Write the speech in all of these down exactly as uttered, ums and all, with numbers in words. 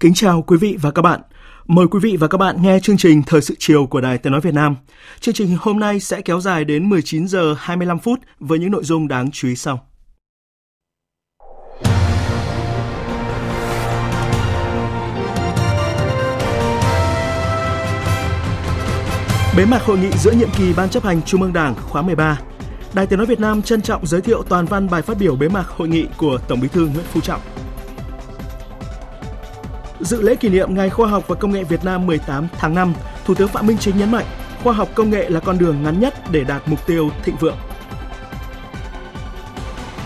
Kính chào quý vị và các bạn. Mời quý vị và các bạn nghe chương trình Thời sự chiều của Đài Tiếng nói Việt Nam. Chương trình hôm nay sẽ kéo dài đến mười chín giờ hai mươi lăm phút với những nội dung đáng chú ý sau. Bế mạc hội nghị giữa nhiệm kỳ Ban chấp hành Trung ương Đảng khóa mười ba. Đài Tiếng nói Việt Nam trân trọng giới thiệu toàn văn bài phát biểu bế mạc hội nghị của Tổng Bí thư Nguyễn Phú Trọng. Dự lễ kỷ niệm Ngày Khoa học và Công nghệ Việt Nam mười tám tháng năm, Thủ tướng Phạm Minh Chính nhấn mạnh khoa học công nghệ là con đường ngắn nhất để đạt mục tiêu thịnh vượng.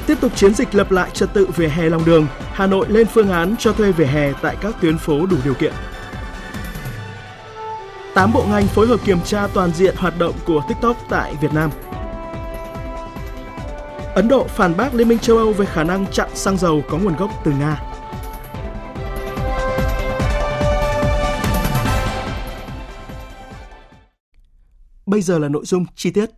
Tiếp tục chiến dịch lập lại trật tự vỉa hè lòng đường, Hà Nội lên phương án cho thuê vỉa hè tại các tuyến phố đủ điều kiện. tám bộ ngành phối hợp kiểm tra toàn diện hoạt động của TikTok tại Việt Nam. Ấn Độ phản bác Liên minh châu Âu về khả năng chặn xăng dầu có nguồn gốc từ Nga. Bây giờ là nội dung chi tiết.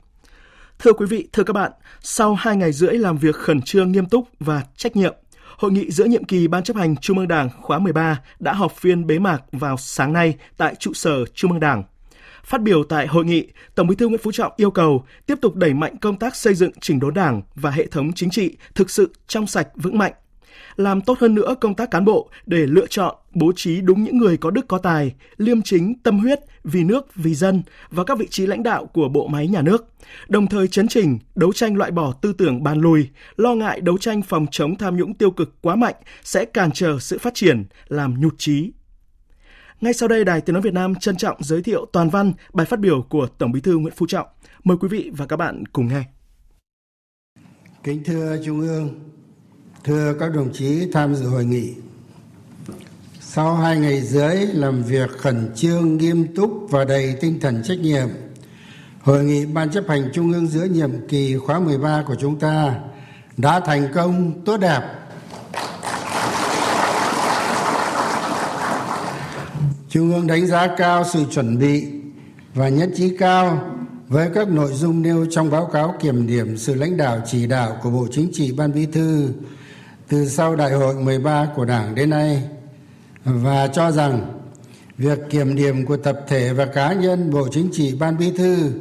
Thưa quý vị, thưa các bạn, sau hai ngày rưỡi làm việc khẩn trương, nghiêm túc và trách nhiệm, Hội nghị giữa nhiệm kỳ Ban chấp hành Trung ương Đảng khóa mười ba đã họp phiên bế mạc vào sáng nay tại trụ sở Trung ương Đảng. Phát biểu tại hội nghị, Tổng Bí thư Nguyễn Phú Trọng yêu cầu tiếp tục đẩy mạnh công tác xây dựng chỉnh đốn Đảng và hệ thống chính trị thực sự trong sạch vững mạnh, làm tốt hơn nữa công tác cán bộ để lựa chọn, bố trí đúng những người có đức có tài, liêm chính, tâm huyết, vì nước, vì dân vào các vị trí lãnh đạo của bộ máy nhà nước, đồng thời chấn chỉnh, đấu tranh loại bỏ tư tưởng bàn lùi, lo ngại đấu tranh phòng chống tham nhũng tiêu cực quá mạnh sẽ cản trở sự phát triển, làm nhụt chí. Ngay sau đây, Đài Tiếng nói Việt Nam trân trọng giới thiệu toàn văn bài phát biểu của Tổng Bí thư Nguyễn Phú Trọng. Mời quý vị và các bạn cùng nghe. Kính thưa Trung ương, thưa các đồng chí tham dự hội nghị, sau hai ngày rưỡi làm việc khẩn trương, nghiêm túc và đầy tinh thần trách nhiệm, Hội nghị Ban chấp hành Trung ương giữa nhiệm kỳ khóa mười ba của chúng ta đã thành công tốt đẹp. Trung ương đánh giá cao sự chuẩn bị và nhất trí cao với các nội dung nêu trong báo cáo kiểm điểm sự lãnh đạo chỉ đạo của Bộ Chính trị, Ban Bí thư từ sau Đại hội mười ba của Đảng đến nay, và cho rằng việc kiểm điểm của tập thể và cá nhân Bộ Chính trị, Ban Bí thư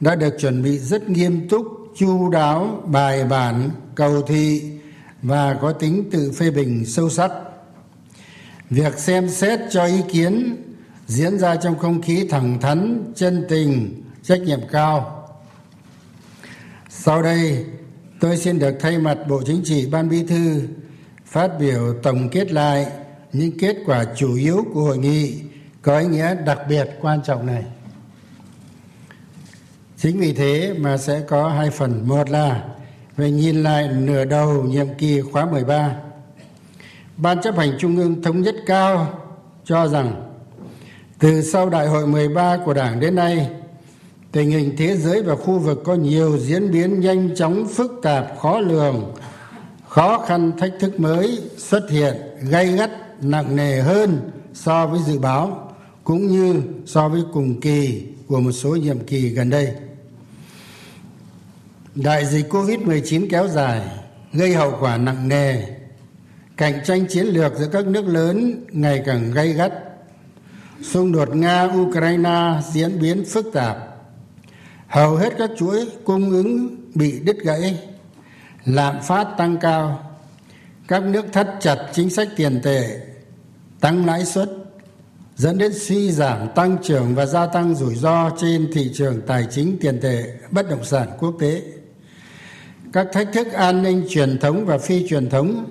đã được chuẩn bị rất nghiêm túc, chu đáo, bài bản, cầu thị và có tính tự phê bình sâu sắc. Việc xem xét cho ý kiến diễn ra trong không khí thẳng thắn, chân tình, trách nhiệm cao. Sau đây, tôi xin được thay mặt Bộ Chính trị, Ban Bí thư phát biểu tổng kết lại những kết quả chủ yếu của hội nghị có ý nghĩa đặc biệt quan trọng này. Chính vì thế mà sẽ có hai phần. Một là về nhìn lại nửa đầu nhiệm kỳ khóa mười ba. Ban chấp hành Trung ương thống nhất cao cho rằng từ sau Đại hội mười ba của Đảng đến nay, tình hình thế giới và khu vực có nhiều diễn biến nhanh chóng, phức tạp, khó lường, khó khăn, thách thức mới xuất hiện gay gắt, nặng nề hơn so với dự báo cũng như so với cùng kỳ của một số nhiệm kỳ gần đây. Đại dịch covid mười chín kéo dài gây hậu quả nặng nề, cạnh tranh chiến lược giữa các nước lớn ngày càng gay gắt, xung đột Nga-Ukraine diễn biến phức tạp, hầu hết các chuỗi cung ứng bị đứt gãy, lạm phát tăng cao, các nước thắt chặt chính sách tiền tệ, tăng lãi suất, dẫn đến suy giảm tăng trưởng và gia tăng rủi ro trên thị trường tài chính tiền tệ, bất động sản quốc tế. các thách thức an ninh truyền thống và phi truyền thống,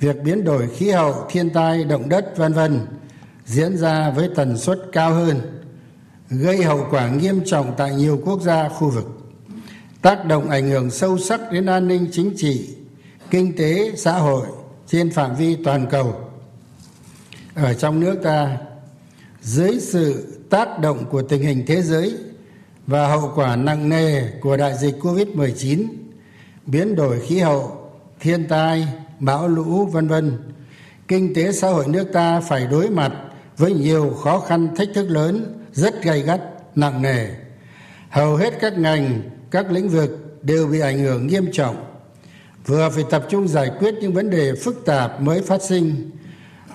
việc biến đổi khí hậu, thiên tai, động đất, vân vân diễn ra với tần suất cao hơn, gây hậu quả nghiêm trọng tại nhiều quốc gia, khu vực, tác động ảnh hưởng sâu sắc đến an ninh chính trị, kinh tế, xã hội trên phạm vi toàn cầu. Ở trong nước ta, dưới sự tác động của tình hình thế giới và hậu quả nặng nề của đại dịch cô vít mười chín, biến đổi khí hậu, thiên tai, bão lũ, vân vân, kinh tế xã hội nước ta phải đối mặt với nhiều khó khăn, thách thức lớn, rất gay gắt, nặng nề. Hầu hết các ngành, các lĩnh vực đều bị ảnh hưởng nghiêm trọng. Vừa phải tập trung giải quyết những vấn đề phức tạp mới phát sinh,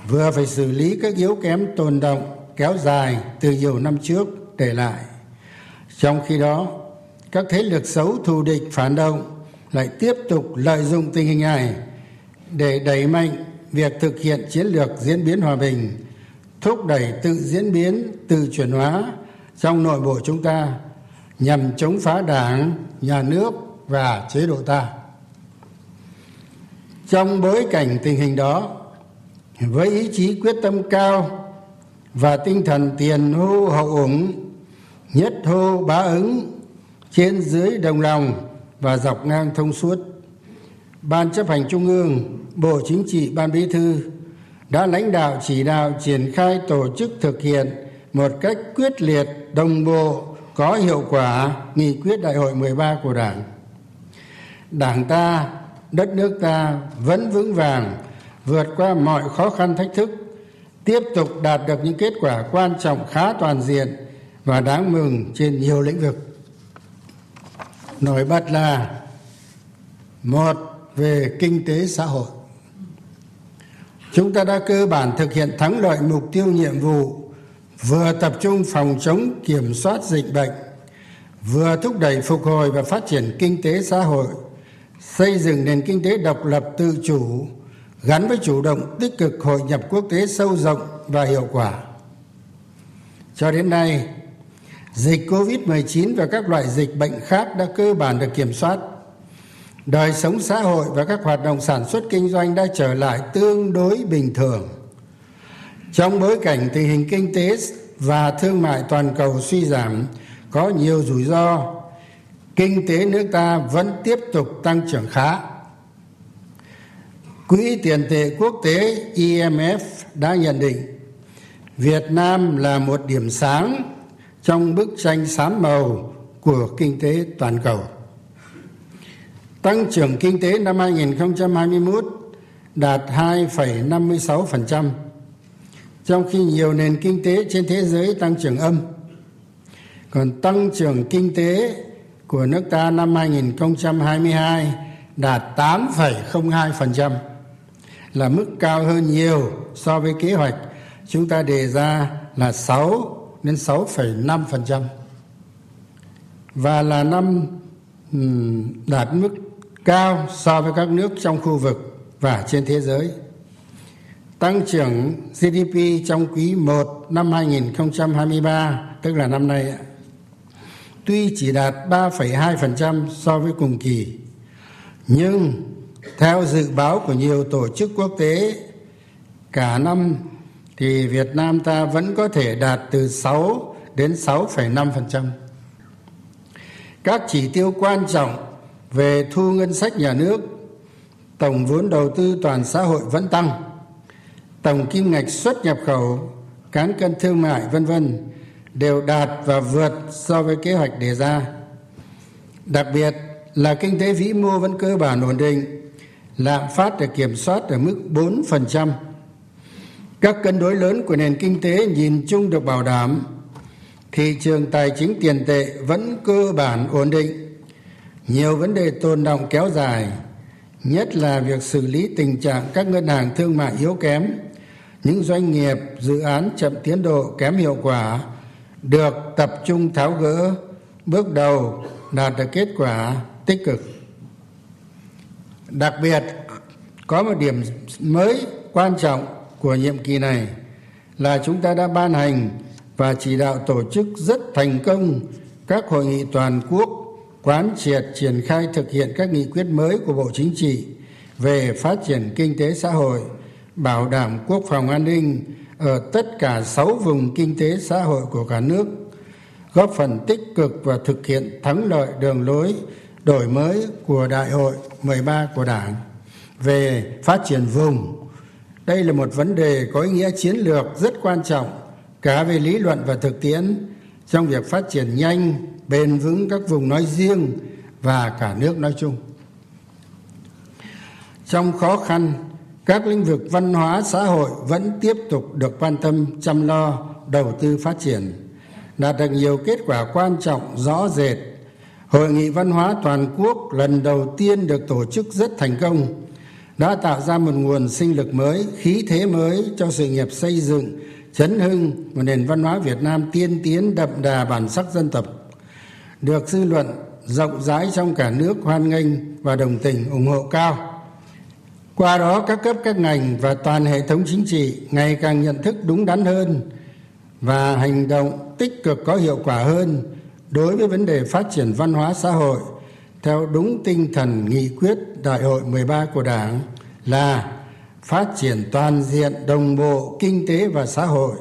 vừa phải xử lý các yếu kém tồn đọng kéo dài từ nhiều năm trước để lại. Trong khi đó, các thế lực xấu, thù địch, phản động lại tiếp tục lợi dụng tình hình này để đẩy mạnh việc thực hiện chiến lược diễn biến hòa bình, thúc đẩy tự diễn biến, tự chuyển hóa trong nội bộ chúng ta nhằm chống phá đảng, nhà nước và chế độ ta. Trong bối cảnh tình hình đó, với ý chí quyết tâm cao và tinh thần tiền hô hậu ủng, nhất hô bá ứng, trên dưới đồng lòng và dọc ngang thông suốt, Ban Chấp hành Trung ương, Bộ Chính trị, Ban Bí thư đã lãnh đạo chỉ đạo triển khai tổ chức thực hiện một cách quyết liệt, đồng bộ, có hiệu quả nghị quyết Đại hội mười ba của Đảng. Đảng ta, đất nước ta vẫn vững vàng, vượt qua mọi khó khăn thách thức, tiếp tục đạt được những kết quả quan trọng, khá toàn diện và đáng mừng trên nhiều lĩnh vực. Nổi bật là: một, về kinh tế xã hội, chúng ta đã cơ bản thực hiện thắng lợi mục tiêu nhiệm vụ, vừa tập trung phòng chống kiểm soát dịch bệnh, vừa thúc đẩy phục hồi và phát triển kinh tế xã hội, xây dựng nền kinh tế độc lập tự chủ, gắn với chủ động tích cực hội nhập quốc tế sâu rộng và hiệu quả. Cho đến nay, dịch cô vít mười chín và các loại dịch bệnh khác đã cơ bản được kiểm soát. Đời sống xã hội và các hoạt động sản xuất kinh doanh đã trở lại tương đối bình thường. Trong bối cảnh tình hình kinh tế và thương mại toàn cầu suy giảm, có nhiều rủi ro, kinh tế nước ta vẫn tiếp tục tăng trưởng khá. Quỹ tiền tệ quốc tế I M F đã nhận định Việt Nam là một điểm sáng trong bức tranh xám màu của kinh tế toàn cầu. Tăng trưởng kinh tế năm hai không hai mốt đạt hai phẩy năm mươi sáu phần trăm, trong khi nhiều nền kinh tế trên thế giới tăng trưởng âm. Còn tăng trưởng kinh tế của nước ta năm hai không hai hai đạt tám phẩy không hai phần trăm, là mức cao hơn nhiều so với kế hoạch chúng ta đề ra là sáu đến sáu phẩy năm phần trăm, và là năm đạt mức cao so với các nước trong khu vực và trên thế giới. Tăng trưởng G D P trong quý một năm hai không hai ba, tức là năm nay, tuy chỉ đạt ba phẩy hai phần trăm so với cùng kỳ, nhưng theo dự báo của nhiều tổ chức quốc tế, cả năm thì Việt Nam ta vẫn có thể đạt từ sáu đến sáu phẩy năm phần trăm. Các chỉ tiêu quan trọng về thu ngân sách nhà nước, tổng vốn đầu tư toàn xã hội vẫn tăng, tổng kim ngạch xuất nhập khẩu, cán cân thương mại, vân vân đều đạt và vượt so với kế hoạch đề ra. Đặc biệt là kinh tế vĩ mô vẫn cơ bản ổn định, lạm phát được kiểm soát ở mức bốn phần trăm. Các cân đối lớn của nền kinh tế nhìn chung được bảo đảm, thị trường tài chính tiền tệ vẫn cơ bản ổn định. Nhiều vấn đề tồn đọng kéo dài, nhất là việc xử lý tình trạng các ngân hàng thương mại yếu kém, những doanh nghiệp, dự án chậm tiến độ, kém hiệu quả, được tập trung tháo gỡ, bước đầu đạt được kết quả tích cực. Đặc biệt, có một điểm mới quan trọng của nhiệm kỳ này là chúng ta đã ban hành và chỉ đạo tổ chức rất thành công các hội nghị toàn quốc, quán triệt triển khai thực hiện các nghị quyết mới của Bộ Chính trị về phát triển kinh tế xã hội, bảo đảm quốc phòng an ninh ở tất cả sáu vùng kinh tế xã hội của cả nước, góp phần tích cực và thực hiện thắng lợi đường lối đổi mới của Đại hội mười ba của Đảng về phát triển vùng. Đây là một vấn đề có ý nghĩa chiến lược rất quan trọng cả về lý luận và thực tiễn trong việc phát triển nhanh, bền vững các vùng nói riêng và cả nước nói chung. Trong khó khăn, các lĩnh vực văn hóa xã hội vẫn tiếp tục được quan tâm, chăm lo, đầu tư phát triển, đạt được nhiều kết quả quan trọng rõ rệt. Hội nghị văn hóa toàn quốc lần đầu tiên được tổ chức rất thành công, đã tạo ra một nguồn sinh lực mới, khí thế mới cho sự nghiệp xây dựng, chấn hưng một nền văn hóa Việt Nam tiên tiến đậm đà bản sắc dân tộc, được dư luận rộng rãi trong cả nước hoan nghênh và đồng tình ủng hộ cao. Qua đó, các cấp các ngành và toàn hệ thống chính trị ngày càng nhận thức đúng đắn hơn và hành động tích cực có hiệu quả hơn đối với vấn đề phát triển văn hóa xã hội theo đúng tinh thần nghị quyết Đại hội mười ba của Đảng là phát triển toàn diện, đồng bộ kinh tế và xã hội,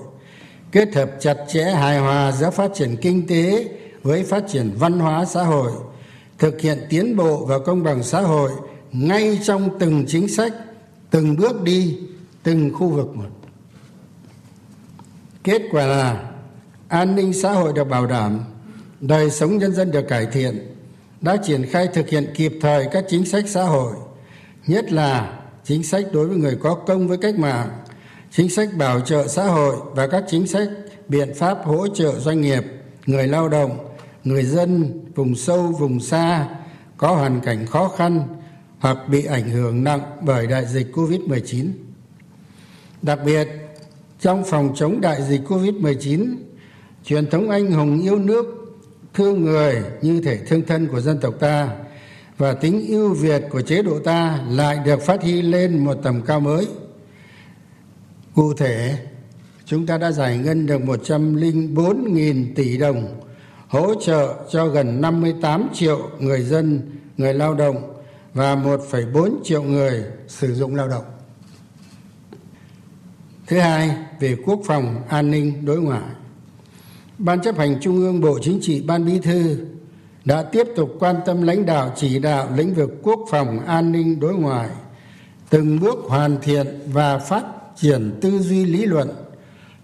kết hợp chặt chẽ hài hòa giữa phát triển kinh tế với phát triển văn hóa xã hội, thực hiện tiến bộ và công bằng xã hội ngay trong từng chính sách, từng bước đi, từng khu vực một. Kết quả là an ninh xã hội được bảo đảm, đời sống nhân dân được cải thiện, đã triển khai thực hiện kịp thời các chính sách xã hội, nhất là chính sách đối với người có công với cách mạng, chính sách bảo trợ xã hội và các chính sách biện pháp hỗ trợ doanh nghiệp, người lao động, người dân vùng sâu, vùng xa có hoàn cảnh khó khăn hoặc bị ảnh hưởng nặng bởi đại dịch covid mười chín. Đặc biệt, trong phòng chống đại dịch covid mười chín, truyền thống anh hùng yêu nước, thương người như thể thương thân của dân tộc ta và tính ưu việt của chế độ ta lại được phát huy lên một tầm cao mới. Cụ thể, chúng ta đã giải ngân được một trăm lẻ bốn nghìn tỷ đồng, hỗ trợ cho gần năm mươi tám triệu người dân, người lao động và một phẩy bốn triệu người sử dụng lao động. Thứ hai, về quốc phòng, an ninh, đối ngoại. Ban chấp hành Trung ương, Bộ Chính trị, Ban Bí thư đã tiếp tục quan tâm lãnh đạo chỉ đạo lĩnh vực quốc phòng, an ninh, đối ngoại, từng bước hoàn thiện và phát triển tư duy lý luận,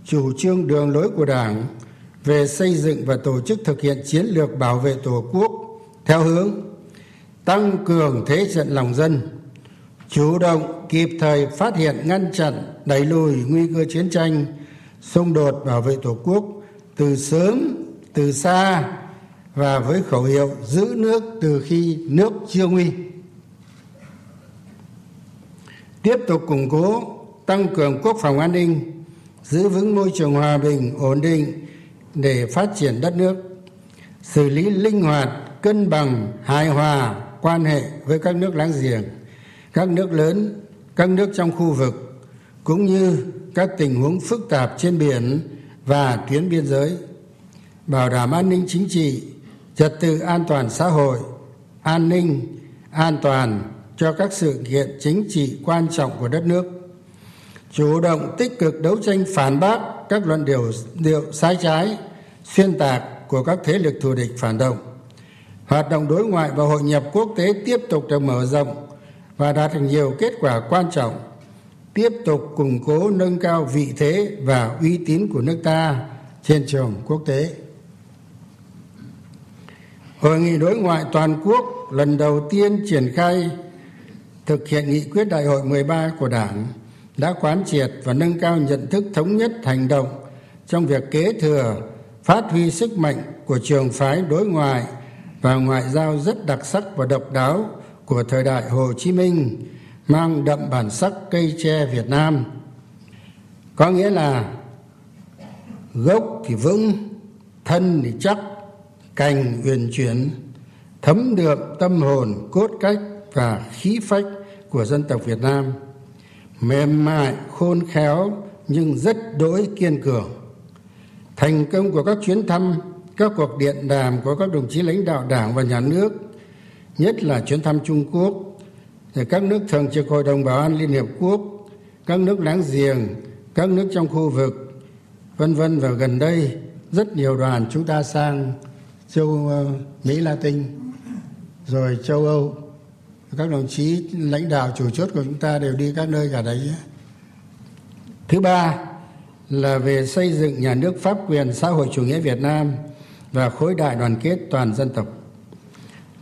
chủ trương đường lối của Đảng về xây dựng và tổ chức thực hiện chiến lược bảo vệ Tổ quốc theo hướng tăng cường thế trận lòng dân, chủ động kịp thời phát hiện, ngăn chặn, đẩy lùi nguy cơ chiến tranh, xung đột, bảo vệ Tổ quốc từ sớm, từ xa và với khẩu hiệu giữ nước từ khi nước chưa nguy. Tiếp tục củng cố, tăng cường quốc phòng an ninh, giữ vững môi trường hòa bình, ổn định để phát triển đất nước, xử lý linh hoạt, cân bằng, hài hòa quan hệ với các nước láng giềng, các nước lớn, các nước trong khu vực, cũng như các tình huống phức tạp trên biển và tuyến biên giới, bảo đảm an ninh chính trị, trật tự an toàn xã hội, an ninh, an toàn cho các sự kiện chính trị quan trọng của đất nước, chủ động tích cực đấu tranh phản bác các luận điệu, điệu sai trái, xuyên tạc của các thế lực thù địch phản động. Hoạt động đối ngoại và hội nhập quốc tế tiếp tục được mở rộng và đạt được nhiều kết quả quan trọng, tiếp tục củng cố nâng cao vị thế và uy tín của nước ta trên trường quốc tế. Hội nghị đối ngoại toàn quốc lần đầu tiên triển khai thực hiện nghị quyết Đại hội mười ba của Đảng đã quán triệt và nâng cao nhận thức thống nhất hành động trong việc kế thừa, phát huy sức mạnh của trường phái đối ngoại và ngoại giao rất đặc sắc và độc đáo của thời đại Hồ Chí Minh, mang đậm bản sắc cây tre Việt Nam. Có nghĩa là gốc thì vững, thân thì chắc, cành uyển chuyển, thấm đượm tâm hồn, cốt cách và khí phách của dân tộc Việt Nam, mềm mại, khôn khéo nhưng rất đỗi kiên cường. Thành công của các chuyến thăm, các cuộc điện đàm của các đồng chí lãnh đạo Đảng và Nhà nước, nhất là chuyến thăm Trung Quốc, rồi các nước thường trực Hội đồng Bảo an Liên Hiệp Quốc, các nước láng giềng, các nước trong khu vực, vân vân. Và gần đây rất nhiều đoàn chúng ta sang châu Mỹ Latin, rồi châu Âu. Các đồng chí lãnh đạo chủ chốt của chúng ta đều đi các nơi cả đấy. Thứ ba là về xây dựng nhà nước pháp quyền xã hội chủ nghĩa Việt Nam và khối đại đoàn kết toàn dân tộc.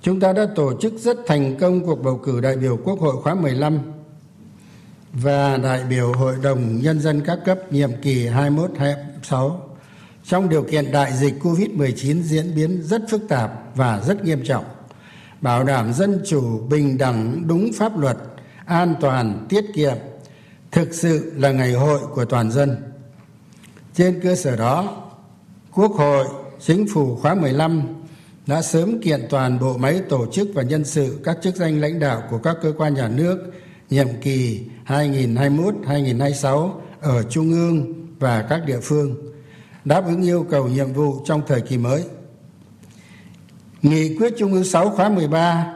Chúng ta đã tổ chức rất thành công cuộc bầu cử đại biểu Quốc hội khóa mười lăm và đại biểu Hội đồng Nhân dân các cấp nhiệm kỳ hai mươi mốt hai mươi sáu trong điều kiện đại dịch covid mười chín diễn biến rất phức tạp và rất nghiêm trọng, bảo đảm dân chủ, bình đẳng, đúng pháp luật, an toàn, tiết kiệm, thực sự là ngày hội của toàn dân. Trên cơ sở đó, Quốc hội, Chính phủ khóa mười lăm đã sớm kiện toàn bộ máy tổ chức và nhân sự các chức danh lãnh đạo của các cơ quan nhà nước nhiệm kỳ hai nghìn hai mươi mốt đến hai nghìn hai mươi sáu ở Trung ương và các địa phương, đáp ứng yêu cầu nhiệm vụ trong thời kỳ mới. Nghị quyết Trung ương sáu khóa mười ba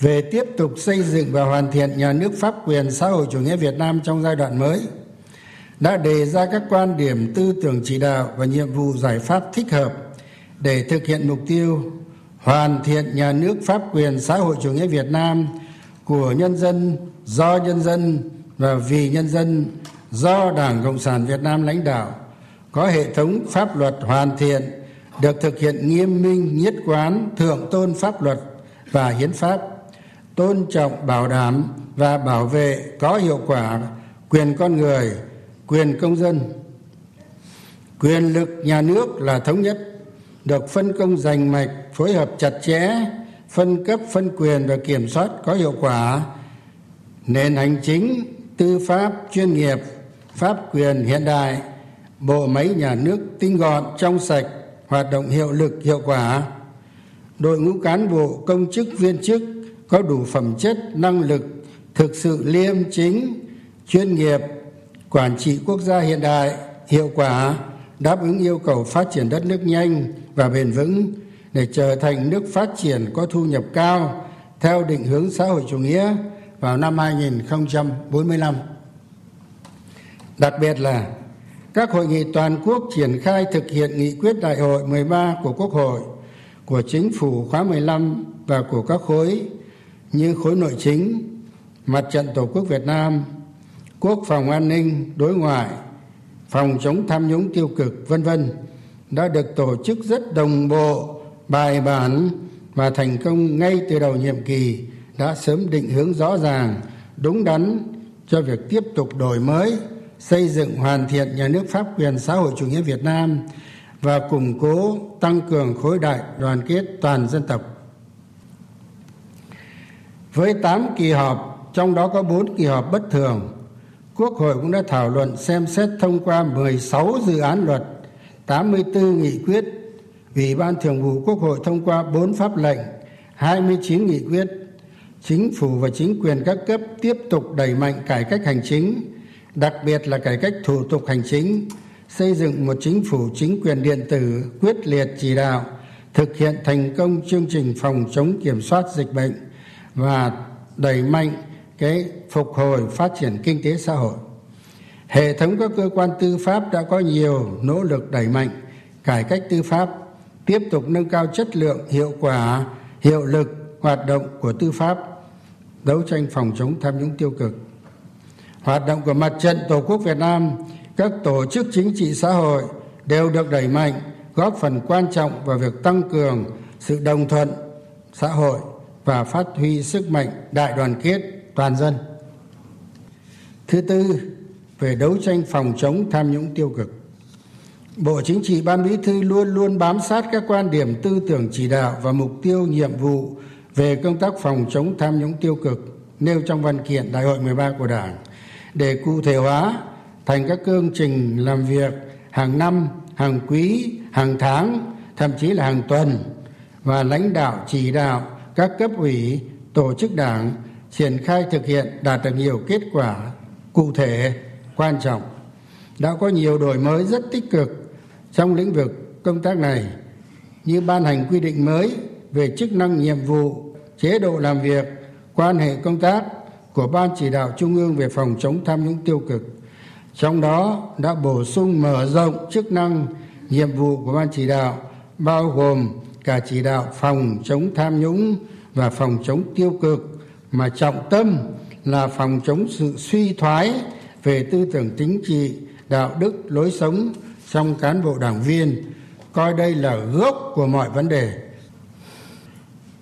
về tiếp tục xây dựng và hoàn thiện nhà nước pháp quyền xã hội chủ nghĩa Việt Nam trong giai đoạn mới đã đề ra các quan điểm, tư tưởng chỉ đạo và nhiệm vụ giải pháp thích hợp để thực hiện mục tiêu hoàn thiện nhà nước pháp quyền xã hội chủ nghĩa Việt Nam của nhân dân, do nhân dân và vì nhân dân, do Đảng Cộng sản Việt Nam lãnh đạo, có hệ thống pháp luật hoàn thiện, được thực hiện nghiêm minh, nhất quán, thượng tôn pháp luật và hiến pháp, tôn trọng, bảo đảm và bảo vệ có hiệu quả quyền con người, quyền công dân. Quyền lực nhà nước là thống nhất, được phân công rành mạch, phối hợp chặt chẽ, phân cấp, phân quyền và kiểm soát có hiệu quả. Nền hành chính, tư pháp chuyên nghiệp, pháp quyền hiện đại, bộ máy nhà nước tinh gọn, trong sạch, hoạt động hiệu lực, hiệu quả. Đội ngũ cán bộ, công chức, viên chức có đủ phẩm chất, năng lực, thực sự liêm chính, chuyên nghiệp, quản trị quốc gia hiện đại, hiệu quả, đáp ứng yêu cầu phát triển đất nước nhanh và bền vững để trở thành nước phát triển có thu nhập cao theo định hướng xã hội chủ nghĩa vào năm hai nghìn không trăm bốn mươi lăm. Đặc biệt là các hội nghị toàn quốc triển khai thực hiện nghị quyết đại hội mười ba của Quốc hội, của Chính phủ khóa mười lăm và của các khối như khối nội chính, Mặt trận Tổ quốc Việt Nam, Quốc phòng an ninh, đối ngoại, phòng chống tham nhũng tiêu cực, vân vân đã được tổ chức rất đồng bộ, bài bản và thành công ngay từ đầu nhiệm kỳ, đã sớm định hướng rõ ràng, đúng đắn cho việc tiếp tục đổi mới, xây dựng hoàn thiện nhà nước pháp quyền xã hội chủ nghĩa Việt Nam và củng cố, tăng cường khối đại đoàn kết toàn dân tộc. Với tám kỳ họp, trong đó có bốn kỳ họp bất thường, Quốc hội cũng đã thảo luận, xem xét, thông qua mười sáu dự án luật, tám mươi tư nghị quyết. Ủy ban Thường vụ Quốc hội thông qua bốn pháp lệnh, hai mươi chín nghị quyết. Chính phủ và chính quyền các cấp tiếp tục đẩy mạnh cải cách hành chính, đặc biệt là cải cách thủ tục hành chính, xây dựng một chính phủ chính quyền điện tử, quyết liệt chỉ đạo thực hiện thành công chương trình phòng chống kiểm soát dịch bệnh và đẩy mạnh cái phục hồi phát triển kinh tế xã hội. Hệ thống các cơ quan tư pháp đã có nhiều nỗ lực đẩy mạnh cải cách tư pháp, tiếp tục nâng cao chất lượng, hiệu quả, hiệu lực hoạt động của tư pháp, đấu tranh phòng chống tham nhũng tiêu cực. Hoạt động của Mặt trận Tổ quốc Việt Nam, các tổ chức chính trị xã hội đều được đẩy mạnh, góp phần quan trọng vào việc tăng cường sự đồng thuận xã hội và phát huy sức mạnh đại đoàn kết toàn dân. Thứ tư, về đấu tranh phòng chống tham nhũng tiêu cực. Bộ Chính trị, Ban Bí thư luôn luôn bám sát các quan điểm, tư tưởng chỉ đạo và mục tiêu nhiệm vụ về công tác phòng chống tham nhũng tiêu cực nêu trong văn kiện Đại hội mười ba của Đảng, để cụ thể hóa thành các chương trình làm việc hàng năm, hàng quý, hàng tháng, thậm chí là hàng tuần, và lãnh đạo chỉ đạo các cấp ủy, tổ chức đảng triển khai thực hiện đạt được nhiều kết quả cụ thể, quan trọng. Đã có nhiều đổi mới rất tích cực trong lĩnh vực công tác này, như ban hành quy định mới về chức năng nhiệm vụ, chế độ làm việc, quan hệ công tác của Ban Chỉ đạo Trung ương về phòng chống tham nhũng tiêu cực. Trong đó đã bổ sung mở rộng chức năng nhiệm vụ của Ban Chỉ đạo, bao gồm cả chỉ đạo phòng chống tham nhũng và phòng chống tiêu cực, mà trọng tâm là phòng chống sự suy thoái về tư tưởng chính trị, đạo đức, lối sống trong cán bộ đảng viên, coi đây là gốc của mọi vấn đề.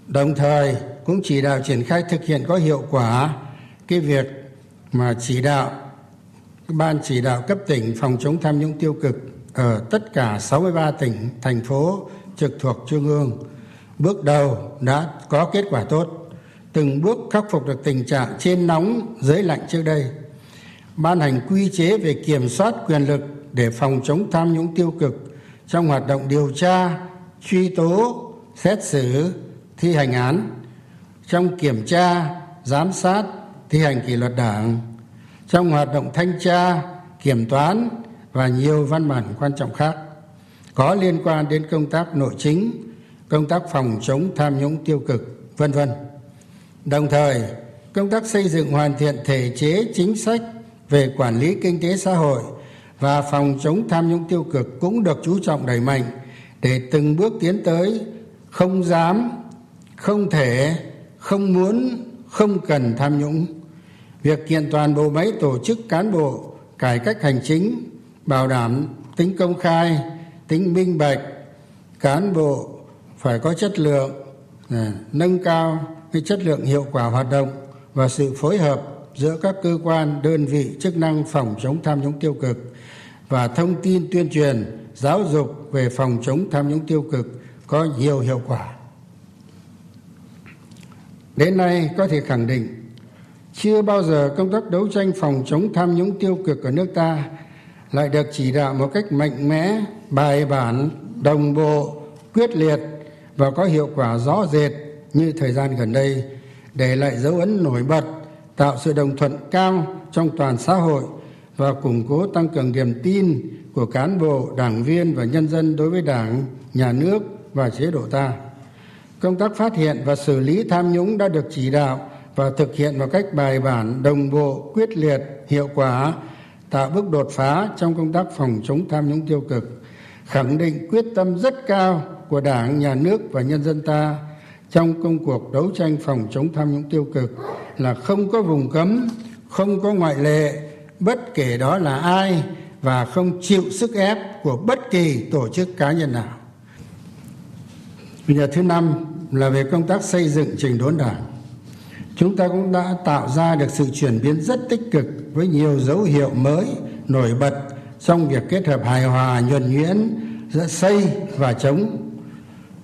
Đồng thời cũng chỉ đạo triển khai thực hiện có hiệu quả cái việc mà chỉ đạo Ban Chỉ đạo cấp tỉnh phòng chống tham nhũng tiêu cực ở tất cả sáu mươi ba tỉnh, thành phố trực thuộc trung ương. Bước đầu đã có kết quả tốt, từng bước khắc phục được tình trạng trên nóng dưới lạnh trước đây. Ban hành quy chế về kiểm soát quyền lực để phòng chống tham nhũng tiêu cực trong hoạt động điều tra, truy tố, xét xử, thi hành án, trong kiểm tra, giám sát, thi hành kỷ luật đảng, trong hoạt động thanh tra, kiểm toán và nhiều văn bản quan trọng khác có liên quan đến công tác nội chính, công tác phòng chống tham nhũng tiêu cực, vân vân. Đồng thời, công tác xây dựng hoàn thiện thể chế chính sách về quản lý kinh tế xã hội và phòng chống tham nhũng tiêu cực cũng được chú trọng đẩy mạnh để từng bước tiến tới không dám, không thể, không muốn, không cần tham nhũng. Việc kiện toàn bộ máy tổ chức cán bộ, cải cách hành chính, bảo đảm tính công khai, tính minh bạch, cán bộ phải có chất lượng, nâng cao cái chất lượng hiệu quả hoạt động và sự phối hợp giữa các cơ quan, đơn vị, chức năng phòng chống tham nhũng tiêu cực và thông tin tuyên truyền, giáo dục về phòng chống tham nhũng tiêu cực có nhiều hiệu quả. Đến nay có thể khẳng định, chưa bao giờ công tác đấu tranh phòng chống tham nhũng tiêu cực ở nước ta lại được chỉ đạo một cách mạnh mẽ, bài bản, đồng bộ, quyết liệt và có hiệu quả rõ rệt như thời gian gần đây, để lại dấu ấn nổi bật, tạo sự đồng thuận cao trong toàn xã hội và củng cố tăng cường niềm tin của cán bộ, đảng viên và nhân dân đối với đảng, nhà nước và chế độ ta. Công tác phát hiện và xử lý tham nhũng đã được chỉ đạo và thực hiện một cách bài bản, đồng bộ, quyết liệt, hiệu quả, tạo bước đột phá trong công tác phòng chống tham nhũng tiêu cực, khẳng định quyết tâm rất cao của Đảng, Nhà nước và nhân dân ta trong công cuộc đấu tranh phòng chống tham nhũng tiêu cực là không có vùng cấm, không có ngoại lệ, bất kể đó là ai và không chịu sức ép của bất kỳ tổ chức cá nhân nào. Bây giờ thứ năm là về công tác xây dựng chỉnh đốn Đảng. Chúng ta cũng đã tạo ra được sự chuyển biến rất tích cực với nhiều dấu hiệu mới nổi bật trong việc kết hợp hài hòa nhuần nhuyễn giữa xây và chống,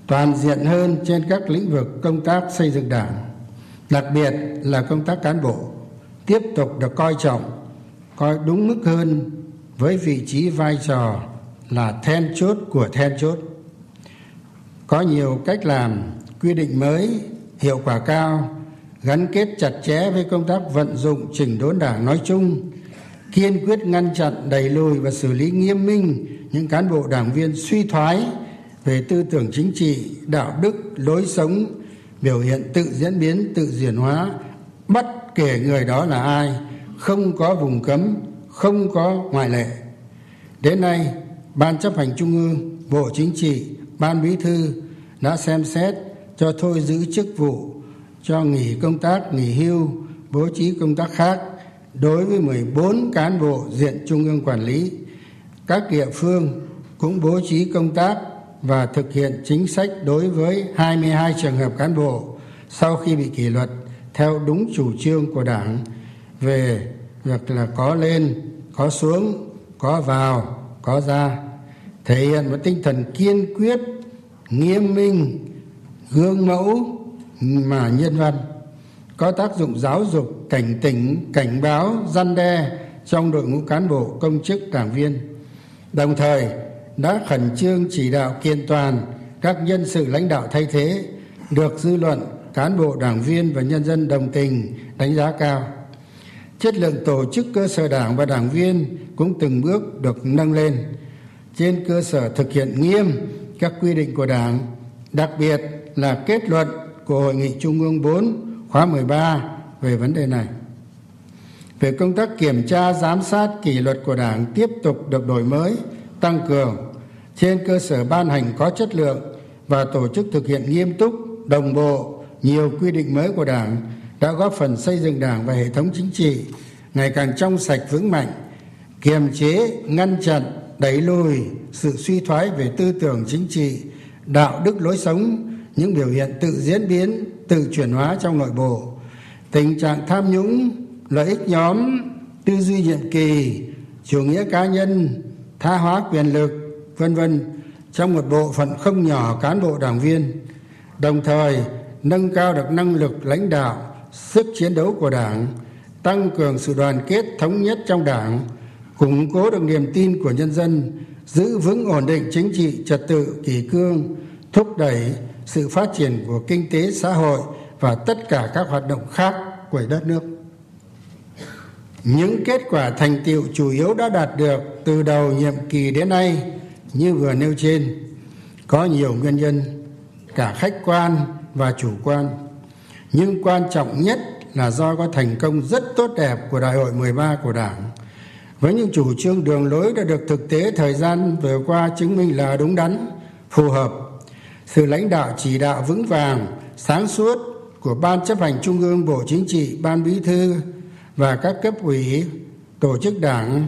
toàn diện hơn trên các lĩnh vực công tác xây dựng Đảng, đặc biệt là công tác cán bộ tiếp tục được coi trọng, coi đúng mức hơn với vị trí vai trò là then chốt của then chốt. Có nhiều cách làm, quy định mới, hiệu quả cao, gắn kết chặt chẽ với công tác vận dụng chỉnh đốn Đảng nói chung, kiên quyết ngăn chặn, đẩy lùi và xử lý nghiêm minh những cán bộ đảng viên suy thoái về tư tưởng chính trị, đạo đức, lối sống, biểu hiện tự diễn biến, tự diễn hóa, bất kể người đó là ai, không có vùng cấm, không có ngoại lệ. Đến nay, Ban Chấp hành Trung ương, Bộ Chính trị, Ban Bí thư đã xem xét cho thôi giữ chức vụ, cho nghỉ công tác, nghỉ hưu, bố trí công tác khác đối với mười bốn cán bộ diện Trung ương quản lý. Các địa phương cũng bố trí công tác và thực hiện chính sách đối với hai mươi hai trường hợp cán bộ sau khi bị kỷ luật theo đúng chủ trương của Đảng về việc là có lên, có xuống, có vào, có ra, thể hiện một tinh thần kiên quyết, nghiêm minh, gương mẫu mà nhân văn, có tác dụng giáo dục, cảnh tỉnh, cảnh báo, răn đe trong đội ngũ cán bộ, công chức, đảng viên. Đồng thời đã khẩn trương chỉ đạo kiện toàn các nhân sự lãnh đạo thay thế, được dư luận, cán bộ, đảng viên và nhân dân đồng tình, đánh giá cao. Chất lượng tổ chức cơ sở đảng và đảng viên cũng từng bước được nâng lên trên cơ sở thực hiện nghiêm các quy định của Đảng, đặc biệt là kết luận của Hội nghị Trung ương bốn khóa mười ba về vấn đề này. Về công tác kiểm tra, giám sát, kỷ luật của Đảng tiếp tục được đổi mới, tăng cường trên cơ sở ban hành có chất lượng và tổ chức thực hiện nghiêm túc, đồng bộ nhiều quy định mới của Đảng đã góp phần xây dựng Đảng và hệ thống chính trị ngày càng trong sạch vững mạnh, kiềm chế, ngăn chặn, đẩy lùi sự suy thoái về tư tưởng chính trị, đạo đức lối sống, những biểu hiện tự diễn biến, tự chuyển hóa trong nội bộ, tình trạng tham nhũng, lợi ích nhóm, tư duy nhiệm kỳ, chủ nghĩa cá nhân, tha hóa quyền lực, vân vân trong một bộ phận không nhỏ cán bộ đảng viên, đồng thời nâng cao được năng lực lãnh đạo, sức chiến đấu của Đảng, tăng cường sự đoàn kết thống nhất trong Đảng, củng cố được niềm tin của nhân dân, giữ vững ổn định chính trị, trật tự, kỷ cương, thúc đẩy sự phát triển của kinh tế xã hội và tất cả các hoạt động khác của đất nước. Những kết quả thành tựu chủ yếu đã đạt được từ đầu nhiệm kỳ đến nay như vừa nêu trên có nhiều nguyên nhân, cả khách quan và chủ quan, nhưng quan trọng nhất là do có thành công rất tốt đẹp của Đại hội mười ba của Đảng, với những chủ trương đường lối đã được thực tế thời gian vừa qua chứng minh là đúng đắn, phù hợp. Sự lãnh đạo chỉ đạo vững vàng, sáng suốt của Ban Chấp hành Trung ương, Bộ Chính trị, Ban Bí thư và các cấp ủy, tổ chức Đảng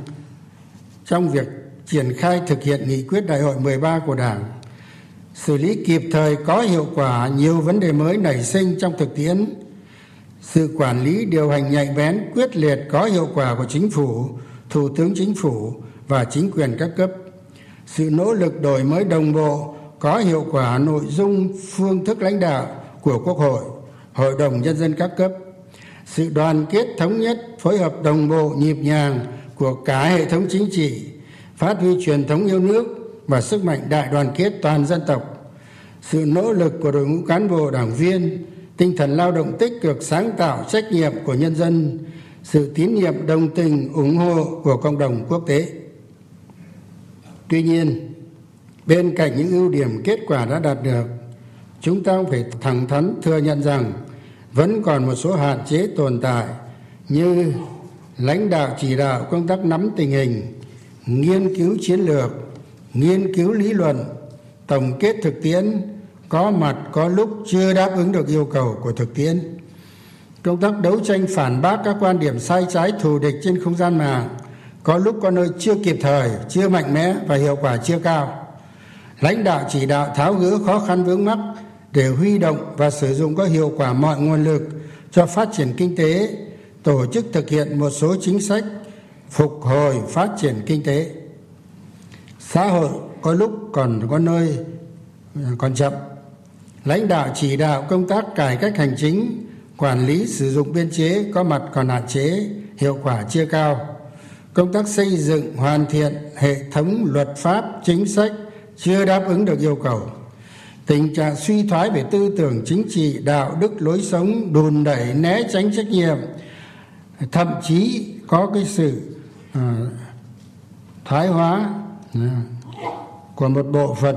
trong việc triển khai thực hiện nghị quyết Đại hội mười ba của Đảng, xử lý kịp thời có hiệu quả nhiều vấn đề mới nảy sinh trong thực tiễn, sự quản lý điều hành nhạy bén quyết liệt có hiệu quả của Chính phủ, Thủ tướng Chính phủ và chính quyền các cấp, sự nỗ lực đổi mới đồng bộ có hiệu quả nội dung, phương thức lãnh đạo của Quốc hội, Hội đồng Nhân dân các cấp, sự đoàn kết thống nhất, phối hợp đồng bộ nhịp nhàng của cả hệ thống chính trị, phát huy truyền thống yêu nước và sức mạnh đại đoàn kết toàn dân tộc, sự nỗ lực của đội ngũ cán bộ đảng viên, tinh thần lao động tích cực, sáng tạo, trách nhiệm của nhân dân, sự tín nhiệm, đồng tình, ủng hộ của cộng đồng quốc tế. Tuy nhiên, bên cạnh những ưu điểm kết quả đã đạt được, chúng ta cũng phải thẳng thắn thừa nhận rằng vẫn còn một số hạn chế tồn tại như lãnh đạo chỉ đạo công tác nắm tình hình, nghiên cứu chiến lược, nghiên cứu lý luận, tổng kết thực tiễn, có mặt có lúc chưa đáp ứng được yêu cầu của thực tiễn. Công tác đấu tranh phản bác các quan điểm sai trái thù địch trên không gian mạng có lúc có nơi chưa kịp thời, chưa mạnh mẽ và hiệu quả chưa cao. Lãnh đạo chỉ đạo tháo gỡ khó khăn vướng mắc để huy động và sử dụng có hiệu quả mọi nguồn lực cho phát triển kinh tế, tổ chức thực hiện một số chính sách phục hồi phát triển kinh tế. Xã hội có lúc còn có nơi còn chậm. Lãnh đạo chỉ đạo công tác cải cách hành chính, quản lý sử dụng biên chế có mặt còn hạn chế, hiệu quả chưa cao. Công tác xây dựng hoàn thiện hệ thống luật pháp, chính sách chưa đáp ứng được yêu cầu. Tình trạng suy thoái về tư tưởng chính trị, đạo đức lối sống, đùn đẩy, né tránh trách nhiệm, thậm chí có cái sự uh, thoái hóa uh, của một bộ phận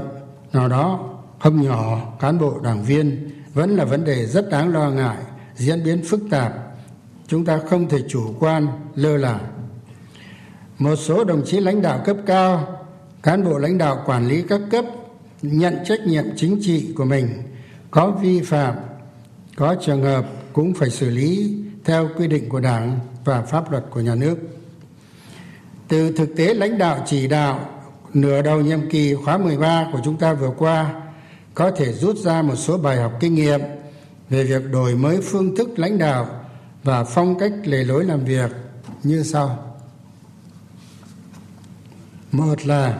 nào đó không nhỏ cán bộ đảng viên vẫn là vấn đề rất đáng lo ngại, diễn biến phức tạp. Chúng ta không thể chủ quan, lơ là. Một số đồng chí lãnh đạo cấp cao, cán bộ lãnh đạo quản lý các cấp nhận trách nhiệm chính trị của mình, có vi phạm, có trường hợp cũng phải xử lý theo quy định của Đảng và pháp luật của nhà nước. Từ thực tế lãnh đạo chỉ đạo nửa đầu nhiệm kỳ khóa mười ba của chúng ta vừa qua, có thể rút ra một số bài học kinh nghiệm về việc đổi mới phương thức lãnh đạo và phong cách lề lối làm việc như sau. Một là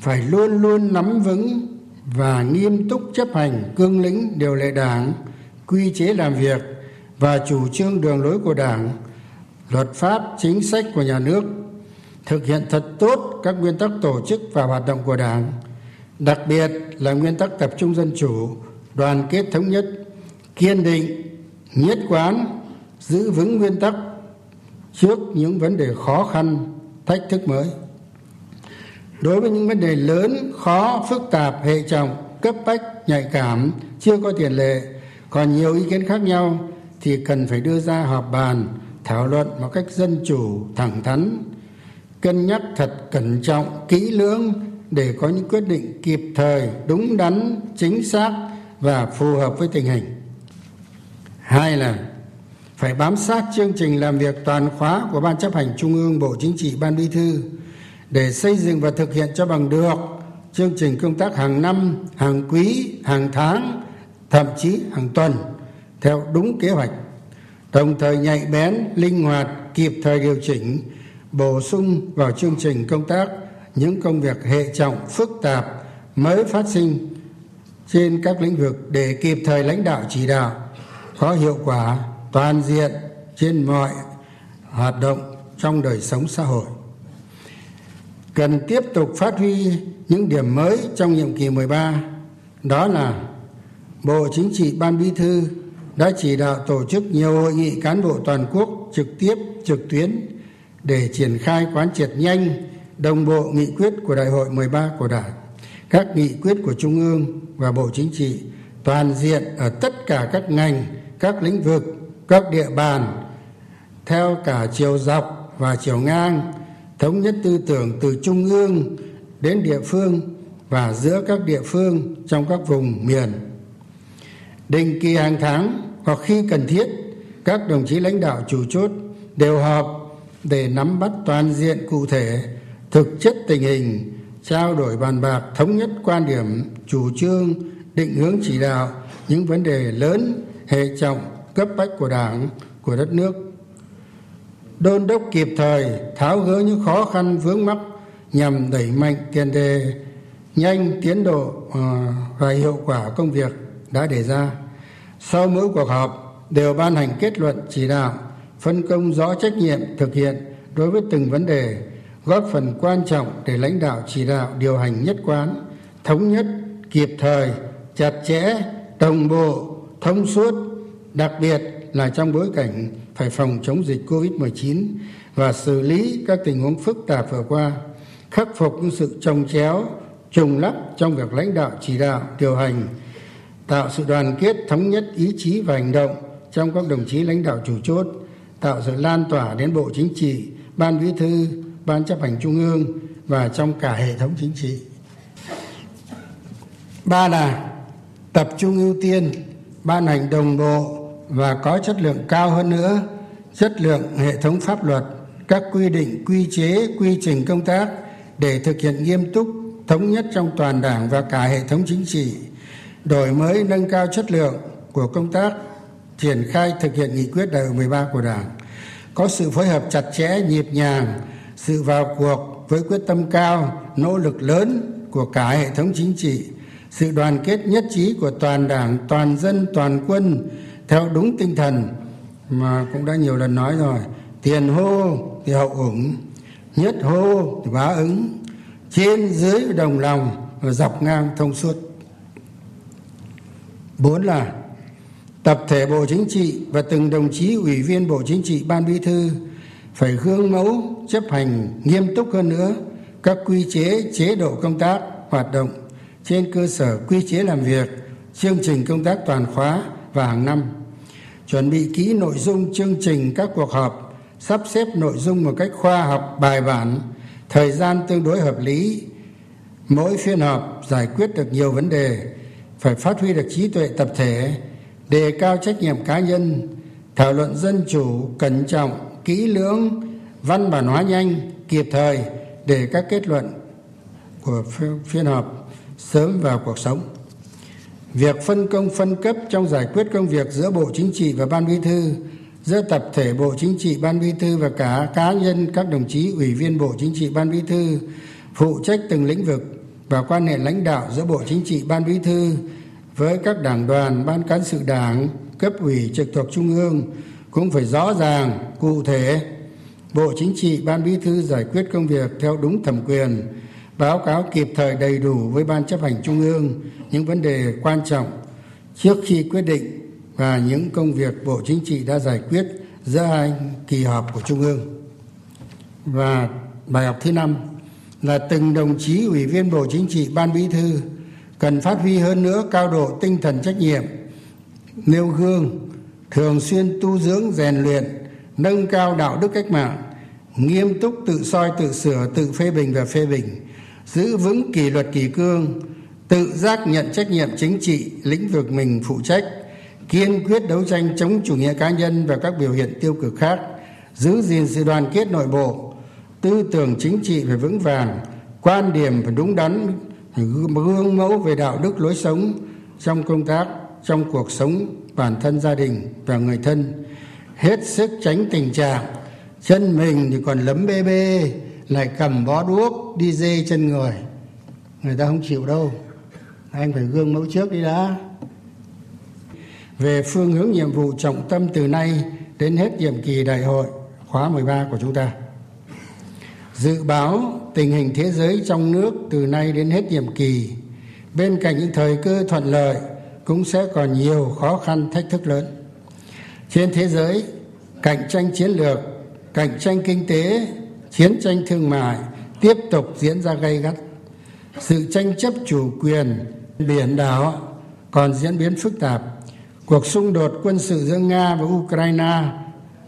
phải luôn luôn nắm vững và nghiêm túc chấp hành cương lĩnh, điều lệ Đảng, quy chế làm việc và chủ trương đường lối của Đảng, luật pháp, chính sách của nhà nước, thực hiện thật tốt các nguyên tắc tổ chức và hoạt động của Đảng, đặc biệt là nguyên tắc tập trung dân chủ, đoàn kết thống nhất, kiên định, nhất quán, giữ vững nguyên tắc trước những vấn đề khó khăn, thách thức mới. đối với những vấn đề lớn, khó, phức tạp, hệ trọng, cấp bách, nhạy cảm, chưa có tiền lệ, còn nhiều ý kiến khác nhau thì cần phải đưa ra họp bàn, thảo luận một cách dân chủ, thẳng thắn, cân nhắc thật cẩn trọng, kỹ lưỡng để có những quyết định kịp thời, đúng đắn, chính xác và phù hợp với tình hình. Hai là phải bám sát chương trình làm việc toàn khóa của Ban Chấp hành Trung ương, Bộ Chính trị, Ban Bí thư để xây dựng và thực hiện cho bằng được chương trình công tác hàng năm, hàng quý, hàng tháng, thậm chí hàng tuần theo đúng kế hoạch, đồng thời nhạy bén, linh hoạt, kịp thời điều chỉnh, bổ sung vào chương trình công tác những công việc hệ trọng, phức tạp mới phát sinh trên các lĩnh vực để kịp thời lãnh đạo chỉ đạo có hiệu quả toàn diện trên mọi hoạt động trong đời sống xã hội. Cần tiếp tục phát huy những điểm mới trong nhiệm kỳ mười ba, đó là Bộ Chính trị, Ban Bí thư đã chỉ đạo tổ chức nhiều hội nghị cán bộ toàn quốc trực tiếp, trực tuyến để triển khai quán triệt nhanh, đồng bộ nghị quyết của Đại hội mười ba của Đảng, các nghị quyết của Trung ương và Bộ Chính trị toàn diện ở tất cả các ngành, các lĩnh vực, các địa bàn, theo cả chiều dọc và chiều ngang, thống nhất tư tưởng từ Trung ương đến địa phương và giữa các địa phương trong các vùng miền. Định kỳ hàng tháng hoặc khi cần thiết, các đồng chí lãnh đạo chủ chốt đều họp để nắm bắt toàn diện cụ thể thực chất tình hình, trao đổi bàn bạc thống nhất quan điểm, chủ trương, định hướng chỉ đạo những vấn đề lớn, hệ trọng, cấp bách của Đảng, của đất nước. Đôn đốc kịp thời tháo gỡ những khó khăn vướng mắc nhằm đẩy mạnh tiền đề nhanh, tiến độ và hiệu quả công việc đã đề ra. Sau mỗi cuộc họp đều ban hành kết luận chỉ đạo, phân công rõ trách nhiệm thực hiện đối với từng vấn đề, góp phần quan trọng để lãnh đạo chỉ đạo điều hành nhất quán, thống nhất, kịp thời, chặt chẽ, đồng bộ, thông suốt, đặc biệt là trong bối cảnh phải phòng chống dịch covid mười chín và xử lý các tình huống phức tạp vừa qua, khắc phục những sự chồng chéo, trùng lắp trong việc lãnh đạo chỉ đạo điều hành, tạo sự đoàn kết thống nhất ý chí và hành động trong các đồng chí lãnh đạo chủ chốt, tạo sự lan tỏa đến Bộ Chính trị, Ban Bí thư, Ban Chấp hành Trung ương và trong cả hệ thống chính trị. Ba là tập trung ưu tiên, ban hành đồng bộ và có chất lượng cao hơn nữa, chất lượng hệ thống pháp luật, các quy định, quy chế, quy trình công tác để thực hiện nghiêm túc, thống nhất trong toàn Đảng và cả hệ thống chính trị, đổi mới nâng cao chất lượng của công tác triển khai thực hiện nghị quyết Đại hội mười ba của Đảng, có sự phối hợp chặt chẽ, nhịp nhàng, sự vào cuộc với quyết tâm cao, nỗ lực lớn của cả hệ thống chính trị, sự đoàn kết nhất trí của toàn Đảng, toàn dân, toàn quân theo đúng tinh thần mà cũng đã nhiều lần nói rồi: tiền hô thì hậu ủng, nhất hô thì bá ứng, trên dưới đồng lòng và dọc ngang thông suốt. Bốn là tập thể Bộ Chính trị và từng đồng chí ủy viên Bộ Chính trị, Ban Bí thư phải gương mẫu, chấp hành nghiêm túc hơn nữa các quy chế, chế độ công tác, hoạt động trên cơ sở quy chế làm việc, chương trình công tác toàn khóa và hàng năm, chuẩn bị kỹ nội dung chương trình các cuộc họp, sắp xếp nội dung một cách khoa học, bài bản, thời gian tương đối hợp lý, mỗi phiên họp giải quyết được nhiều vấn đề, phải phát huy được trí tuệ tập thể, đề cao trách nhiệm cá nhân, thảo luận dân chủ, cẩn trọng, kỹ lưỡng, văn bản hóa nhanh, kịp thời để các kết luận của phiên họp sớm vào cuộc sống. Việc phân công phân cấp trong giải quyết công việc giữa Bộ Chính trị và Ban Bí thư, giữa tập thể Bộ Chính trị, Ban Bí thư và cả cá nhân các đồng chí ủy viên Bộ Chính trị, Ban Bí thư phụ trách từng lĩnh vực và quan hệ lãnh đạo giữa Bộ Chính trị, Ban Bí thư với các đảng đoàn, ban cán sự Đảng, cấp ủy trực thuộc Trung ương cũng phải rõ ràng, cụ thể. Bộ Chính trị, Ban Bí thư giải quyết công việc theo đúng thẩm quyền, báo cáo kịp thời đầy đủ với Ban Chấp hành Trung ương những vấn đề quan trọng trước khi quyết định và những công việc Bộ Chính trị đã giải quyết giữa hai kỳ họp của Trung ương. Và bài học thứ năm là từng đồng chí Ủy viên Bộ Chính trị, Ban Bí thư cần phát huy hơn nữa cao độ tinh thần trách nhiệm, nêu gương, thường xuyên tu dưỡng rèn luyện, nâng cao đạo đức cách mạng, nghiêm túc tự soi tự sửa, tự phê bình và phê bình, giữ vững kỷ luật kỷ cương, tự giác nhận trách nhiệm chính trị lĩnh vực mình phụ trách, kiên quyết đấu tranh chống chủ nghĩa cá nhân và các biểu hiện tiêu cực khác, giữ gìn sự đoàn kết nội bộ, tư tưởng chính trị phải vững vàng, quan điểm phải đúng đắn, gương mẫu về đạo đức lối sống trong công tác, trong cuộc sống bản thân, gia đình và người thân, hết sức tránh tình trạng chân mình thì còn lấm bê bê lại cầm bó đuốc đi dê chân người, người ta không chịu đâu, anh phải gương mẫu trước đi đã. Về phương hướng nhiệm vụ trọng tâm từ nay đến hết nhiệm kỳ đại hội khóa mười ba của chúng ta, dự báo tình hình thế giới trong nước từ nay đến hết nhiệm kỳ, bên cạnh những thời cơ thuận lợi cũng sẽ còn nhiều khó khăn thách thức lớn. Trên thế giới, cạnh tranh chiến lược, cạnh tranh kinh tế, chiến tranh thương mại tiếp tục diễn ra gay gắt. Sự tranh chấp chủ quyền biển đảo còn diễn biến phức tạp. Cuộc xung đột quân sự giữa Nga và Ukraine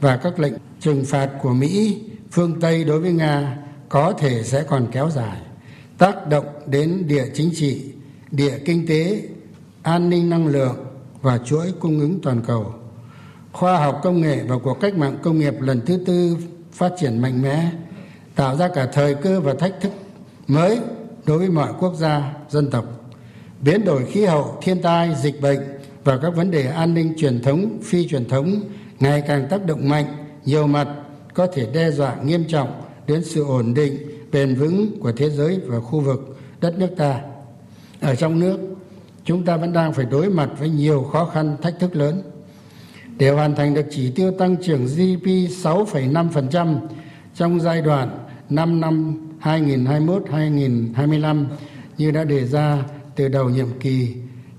và các lệnh trừng phạt của Mỹ, phương Tây đối với Nga có thể sẽ còn kéo dài, tác động đến địa chính trị, địa kinh tế, an ninh năng lượng và chuỗi cung ứng toàn cầu. Khoa học công nghệ và cuộc cách mạng công nghiệp lần thứ tư phát triển mạnh mẽ, tạo ra cả thời cơ và thách thức mới đối với mọi quốc gia, dân tộc. Biến đổi khí hậu, thiên tai, dịch bệnh và các vấn đề an ninh truyền thống, phi truyền thống ngày càng tác động mạnh, nhiều mặt, có thể đe dọa nghiêm trọng đến sự ổn định, bền vững của thế giới và khu vực đất nước ta. Ở trong nước, chúng ta vẫn đang phải đối mặt với nhiều khó khăn, thách thức lớn. Để hoàn thành được chỉ tiêu tăng trưởng giê đê pê sáu phẩy năm phần trăm trong giai đoạn năm năm hai nghìn hai mươi mốt đến hai nghìn hai mươi lăm như đã đề ra từ đầu nhiệm kỳ,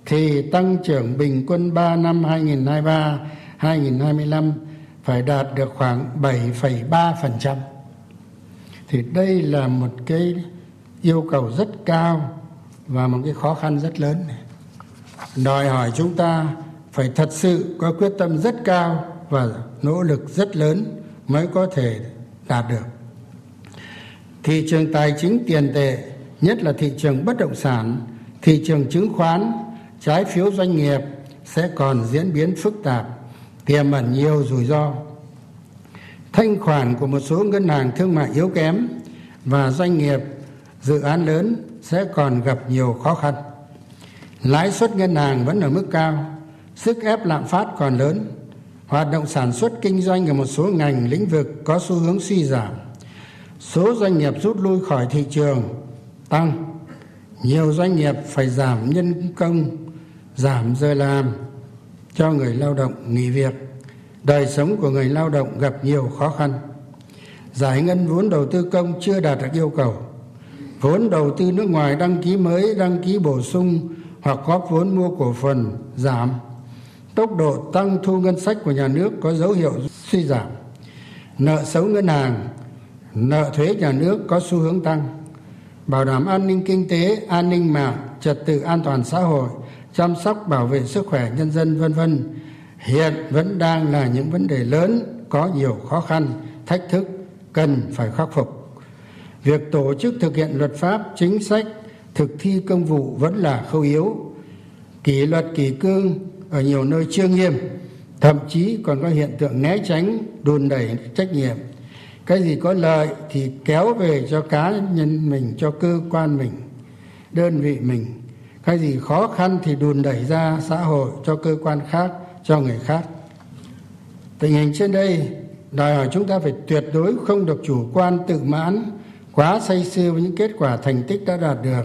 thì tăng trưởng bình quân ba năm hai nghìn hai mươi ba đến hai nghìn hai mươi lăm phải đạt được khoảng bảy phẩy ba phần trăm. Thì đây là một cái yêu cầu rất cao và một cái khó khăn rất lớn, đòi hỏi chúng ta phải thật sự có quyết tâm rất cao và nỗ lực rất lớn mới có thể đạt được. Thị trường tài chính tiền tệ, nhất là thị trường bất động sản, thị trường chứng khoán, trái phiếu doanh nghiệp sẽ còn diễn biến phức tạp, tiềm ẩn nhiều rủi ro. Thanh khoản của một số ngân hàng thương mại yếu kém và doanh nghiệp, dự án lớn sẽ còn gặp nhiều khó khăn. Lãi suất ngân hàng vẫn ở mức cao, sức ép lạm phát còn lớn, hoạt động sản xuất kinh doanh ở một số ngành lĩnh vực có xu hướng suy giảm, số doanh nghiệp rút lui khỏi thị trường tăng, nhiều doanh nghiệp phải giảm nhân công, giảm giờ làm cho người lao động, nghỉ việc, đời sống của người lao động gặp nhiều khó khăn. Giải ngân vốn đầu tư công chưa đạt được yêu cầu, vốn đầu tư nước ngoài đăng ký mới, đăng ký bổ sung hoặc góp vốn mua cổ phần giảm, tốc độ tăng thu ngân sách của nhà nước có dấu hiệu suy giảm, nợ xấu ngân hàng, nợ thuế nhà nước có xu hướng tăng. Bảo đảm an ninh kinh tế, an ninh mạng, trật tự an toàn xã hội, chăm sóc bảo vệ sức khỏe nhân dân vân vân hiện vẫn đang là những vấn đề lớn, có nhiều khó khăn, thách thức cần phải khắc phục. Việc tổ chức thực hiện luật pháp, chính sách, thực thi công vụ vẫn là khâu yếu. Kỷ luật kỷ cương ở nhiều nơi chưa nghiêm, thậm chí còn có hiện tượng né tránh, đùn đẩy trách nhiệm. Cái gì có lợi thì kéo về cho cá nhân mình, cho cơ quan mình, đơn vị mình. Cái gì khó khăn thì đùn đẩy ra xã hội, cho cơ quan khác, cho người khác. Tình hình trên đây đòi hỏi chúng ta phải tuyệt đối không được chủ quan tự mãn, quá say sưa với những kết quả thành tích đã đạt được,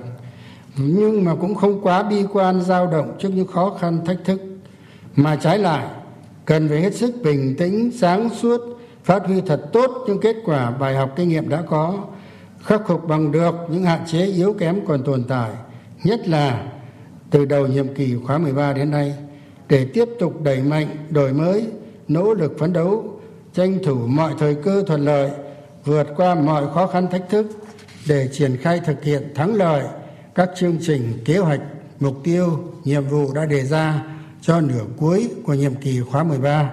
nhưng mà cũng không quá bi quan dao động trước những khó khăn thách thức, mà trái lại cần phải hết sức bình tĩnh, sáng suốt, phát huy thật tốt những kết quả bài học kinh nghiệm đã có, khắc phục bằng được những hạn chế yếu kém còn tồn tại, nhất là từ đầu nhiệm kỳ khóa mười ba đến nay, để tiếp tục đẩy mạnh đổi mới, nỗ lực phấn đấu, tranh thủ mọi thời cơ thuận lợi, vượt qua mọi khó khăn thách thức, để triển khai thực hiện thắng lợi các chương trình, kế hoạch, mục tiêu, nhiệm vụ đã đề ra cho nửa cuối của nhiệm kỳ khóa mười ba.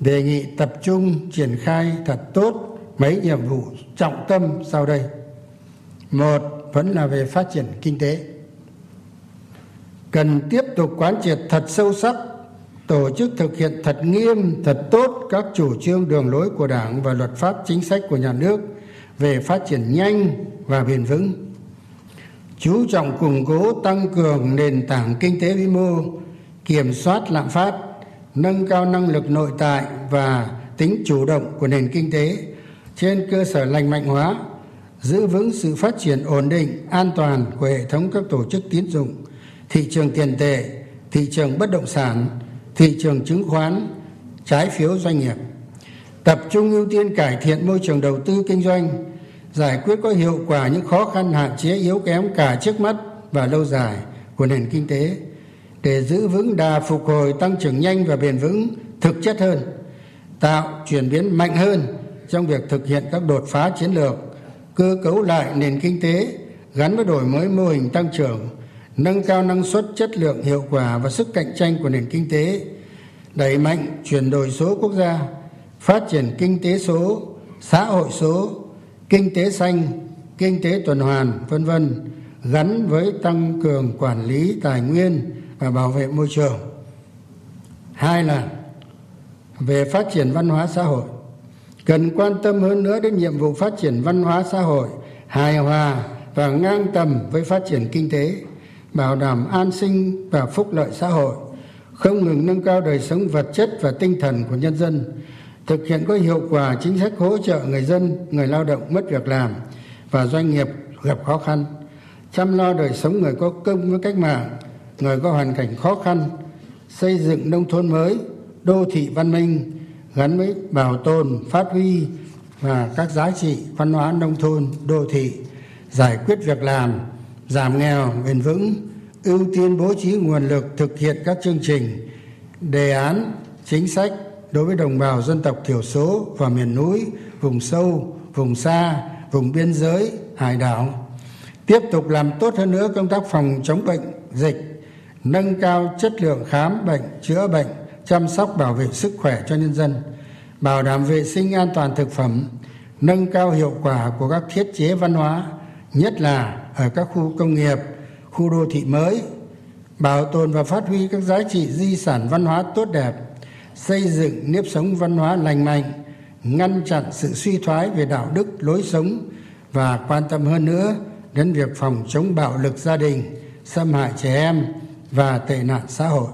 Đề nghị tập trung triển khai thật tốt mấy nhiệm vụ trọng tâm sau đây. Một, vẫn là về phát triển kinh tế. Cần tiếp tục quán triệt thật sâu sắc, tổ chức thực hiện thật nghiêm, thật tốt các chủ trương đường lối của Đảng và luật pháp chính sách của nhà nước về phát triển nhanh và bền vững. Chú trọng củng cố tăng cường nền tảng kinh tế vĩ mô, kiểm soát lạm phát, nâng cao năng lực nội tại và tính chủ động của nền kinh tế trên cơ sở lành mạnh hóa, giữ vững sự phát triển ổn định, an toàn của hệ thống các tổ chức tín dụng, thị trường tiền tệ, thị trường bất động sản, thị trường chứng khoán, trái phiếu doanh nghiệp. Tập trung ưu tiên cải thiện môi trường đầu tư kinh doanh, giải quyết có hiệu quả những khó khăn hạn chế yếu kém cả trước mắt và lâu dài của nền kinh tế để giữ vững đà phục hồi tăng trưởng nhanh và bền vững thực chất hơn, tạo chuyển biến mạnh hơn trong việc thực hiện các đột phá chiến lược, cơ cấu lại nền kinh tế gắn với đổi mới mô hình tăng trưởng, nâng cao năng suất, chất lượng, hiệu quả và sức cạnh tranh của nền kinh tế, đẩy mạnh chuyển đổi số quốc gia, phát triển kinh tế số, xã hội số, kinh tế xanh, kinh tế tuần hoàn, vân vân gắn với tăng cường quản lý tài nguyên và bảo vệ môi trường. Hai là về phát triển văn hóa xã hội. Cần quan tâm hơn nữa đến nhiệm vụ phát triển văn hóa xã hội hài hòa và ngang tầm với phát triển kinh tế, bảo đảm an sinh và phúc lợi xã hội, không ngừng nâng cao đời sống vật chất và tinh thần của nhân dân, thực hiện có hiệu quả chính sách hỗ trợ người dân, người lao động mất việc làm và doanh nghiệp gặp khó khăn, chăm lo đời sống người có công với cách mạng, người có hoàn cảnh khó khăn, xây dựng nông thôn mới, đô thị văn minh, gắn với bảo tồn, phát huy và các giá trị văn hóa nông thôn, đô thị, giải quyết việc làm, giảm nghèo bền vững, ưu tiên bố trí nguồn lực thực hiện các chương trình, đề án, chính sách đối với đồng bào dân tộc thiểu số và miền núi, vùng sâu, vùng xa, vùng biên giới, hải đảo. Tiếp tục làm tốt hơn nữa công tác phòng chống bệnh, dịch, nâng cao chất lượng khám bệnh, chữa bệnh, chăm sóc bảo vệ sức khỏe cho nhân dân, bảo đảm vệ sinh an toàn thực phẩm, nâng cao hiệu quả của các thiết chế văn hóa, nhất là ở các khu công nghiệp, khu đô thị mới, bảo tồn và phát huy các giá trị di sản văn hóa tốt đẹp, xây dựng nếp sống văn hóa lành mạnh, ngăn chặn sự suy thoái về đạo đức, lối sống và quan tâm hơn nữa đến việc phòng chống bạo lực gia đình, xâm hại trẻ em và tệ nạn xã hội.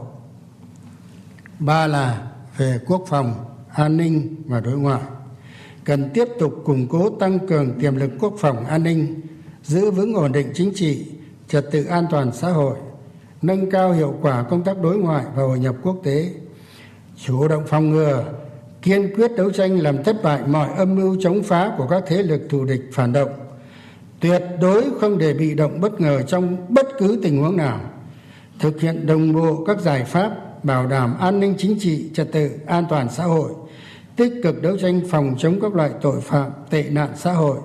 Ba là về quốc phòng, an ninh và đối ngoại. Cần tiếp tục củng cố tăng cường tiềm lực quốc phòng an ninh, giữ vững ổn định chính trị, trật tự an toàn xã hội, nâng cao hiệu quả công tác đối ngoại và hội nhập quốc tế, chủ động phòng ngừa, kiên quyết đấu tranh làm thất bại mọi âm mưu chống phá của các thế lực thù địch phản động, tuyệt đối không để bị động bất ngờ trong bất cứ tình huống nào, thực hiện đồng bộ các giải pháp bảo đảm an ninh chính trị, trật tự an toàn xã hội, tích cực đấu tranh phòng chống các loại tội phạm, tệ nạn xã hội,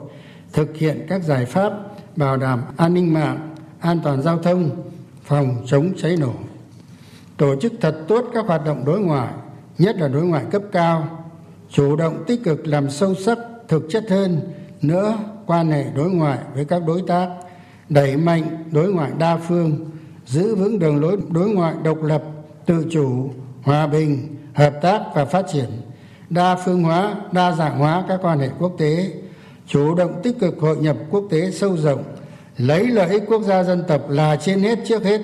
thực hiện các giải pháp bảo đảm an ninh mạng, an toàn giao thông, phòng chống cháy nổ, tổ chức thật tốt các hoạt động đối ngoại, nhất là đối ngoại cấp cao, chủ động tích cực làm sâu sắc, thực chất hơn nữa quan hệ đối ngoại với các đối tác, đẩy mạnh đối ngoại đa phương, giữ vững đường lối đối ngoại độc lập, tự chủ, hòa bình, hợp tác và phát triển, đa phương hóa, đa dạng hóa các quan hệ quốc tế, chủ động tích cực hội nhập quốc tế sâu rộng, lấy lợi ích quốc gia dân tộc là trên hết trước hết,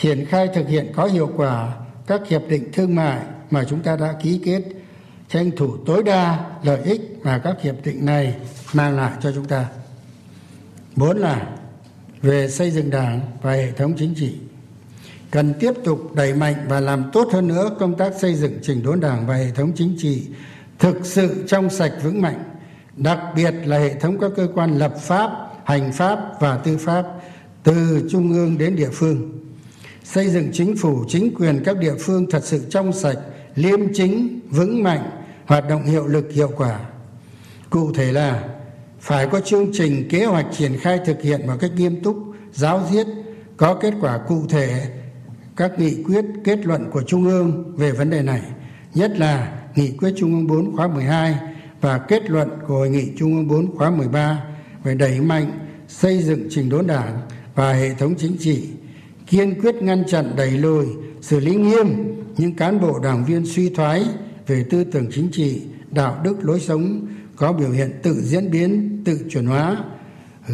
triển khai thực hiện có hiệu quả các hiệp định thương mại mà chúng ta đã ký kết, tranh thủ tối đa lợi ích mà các hiệp định này mang lại cho chúng ta. Bốn là về xây dựng Đảng và hệ thống chính trị. Cần tiếp tục đẩy mạnh và làm tốt hơn nữa công tác xây dựng chỉnh đốn Đảng và hệ thống chính trị thực sự trong sạch vững mạnh, đặc biệt là hệ thống các cơ quan lập pháp, hành pháp và tư pháp từ trung ương đến địa phương. Xây dựng chính phủ, chính quyền các địa phương thật sự trong sạch, liêm chính, vững mạnh, hoạt động hiệu lực hiệu quả. Cụ thể là phải có chương trình kế hoạch triển khai thực hiện một cách nghiêm túc, giáo diết, có kết quả cụ thể các nghị quyết, kết luận của Trung ương về vấn đề này, nhất là nghị quyết Trung ương bốn khóa mười hai và kết luận của Hội nghị Trung ương bốn khóa mười ba về đẩy mạnh xây dựng chỉnh đốn Đảng và hệ thống chính trị, kiên quyết ngăn chặn đẩy lùi, xử lý nghiêm những cán bộ đảng viên suy thoái về tư tưởng chính trị, đạo đức, lối sống có biểu hiện tự diễn biến, tự chuyển hóa,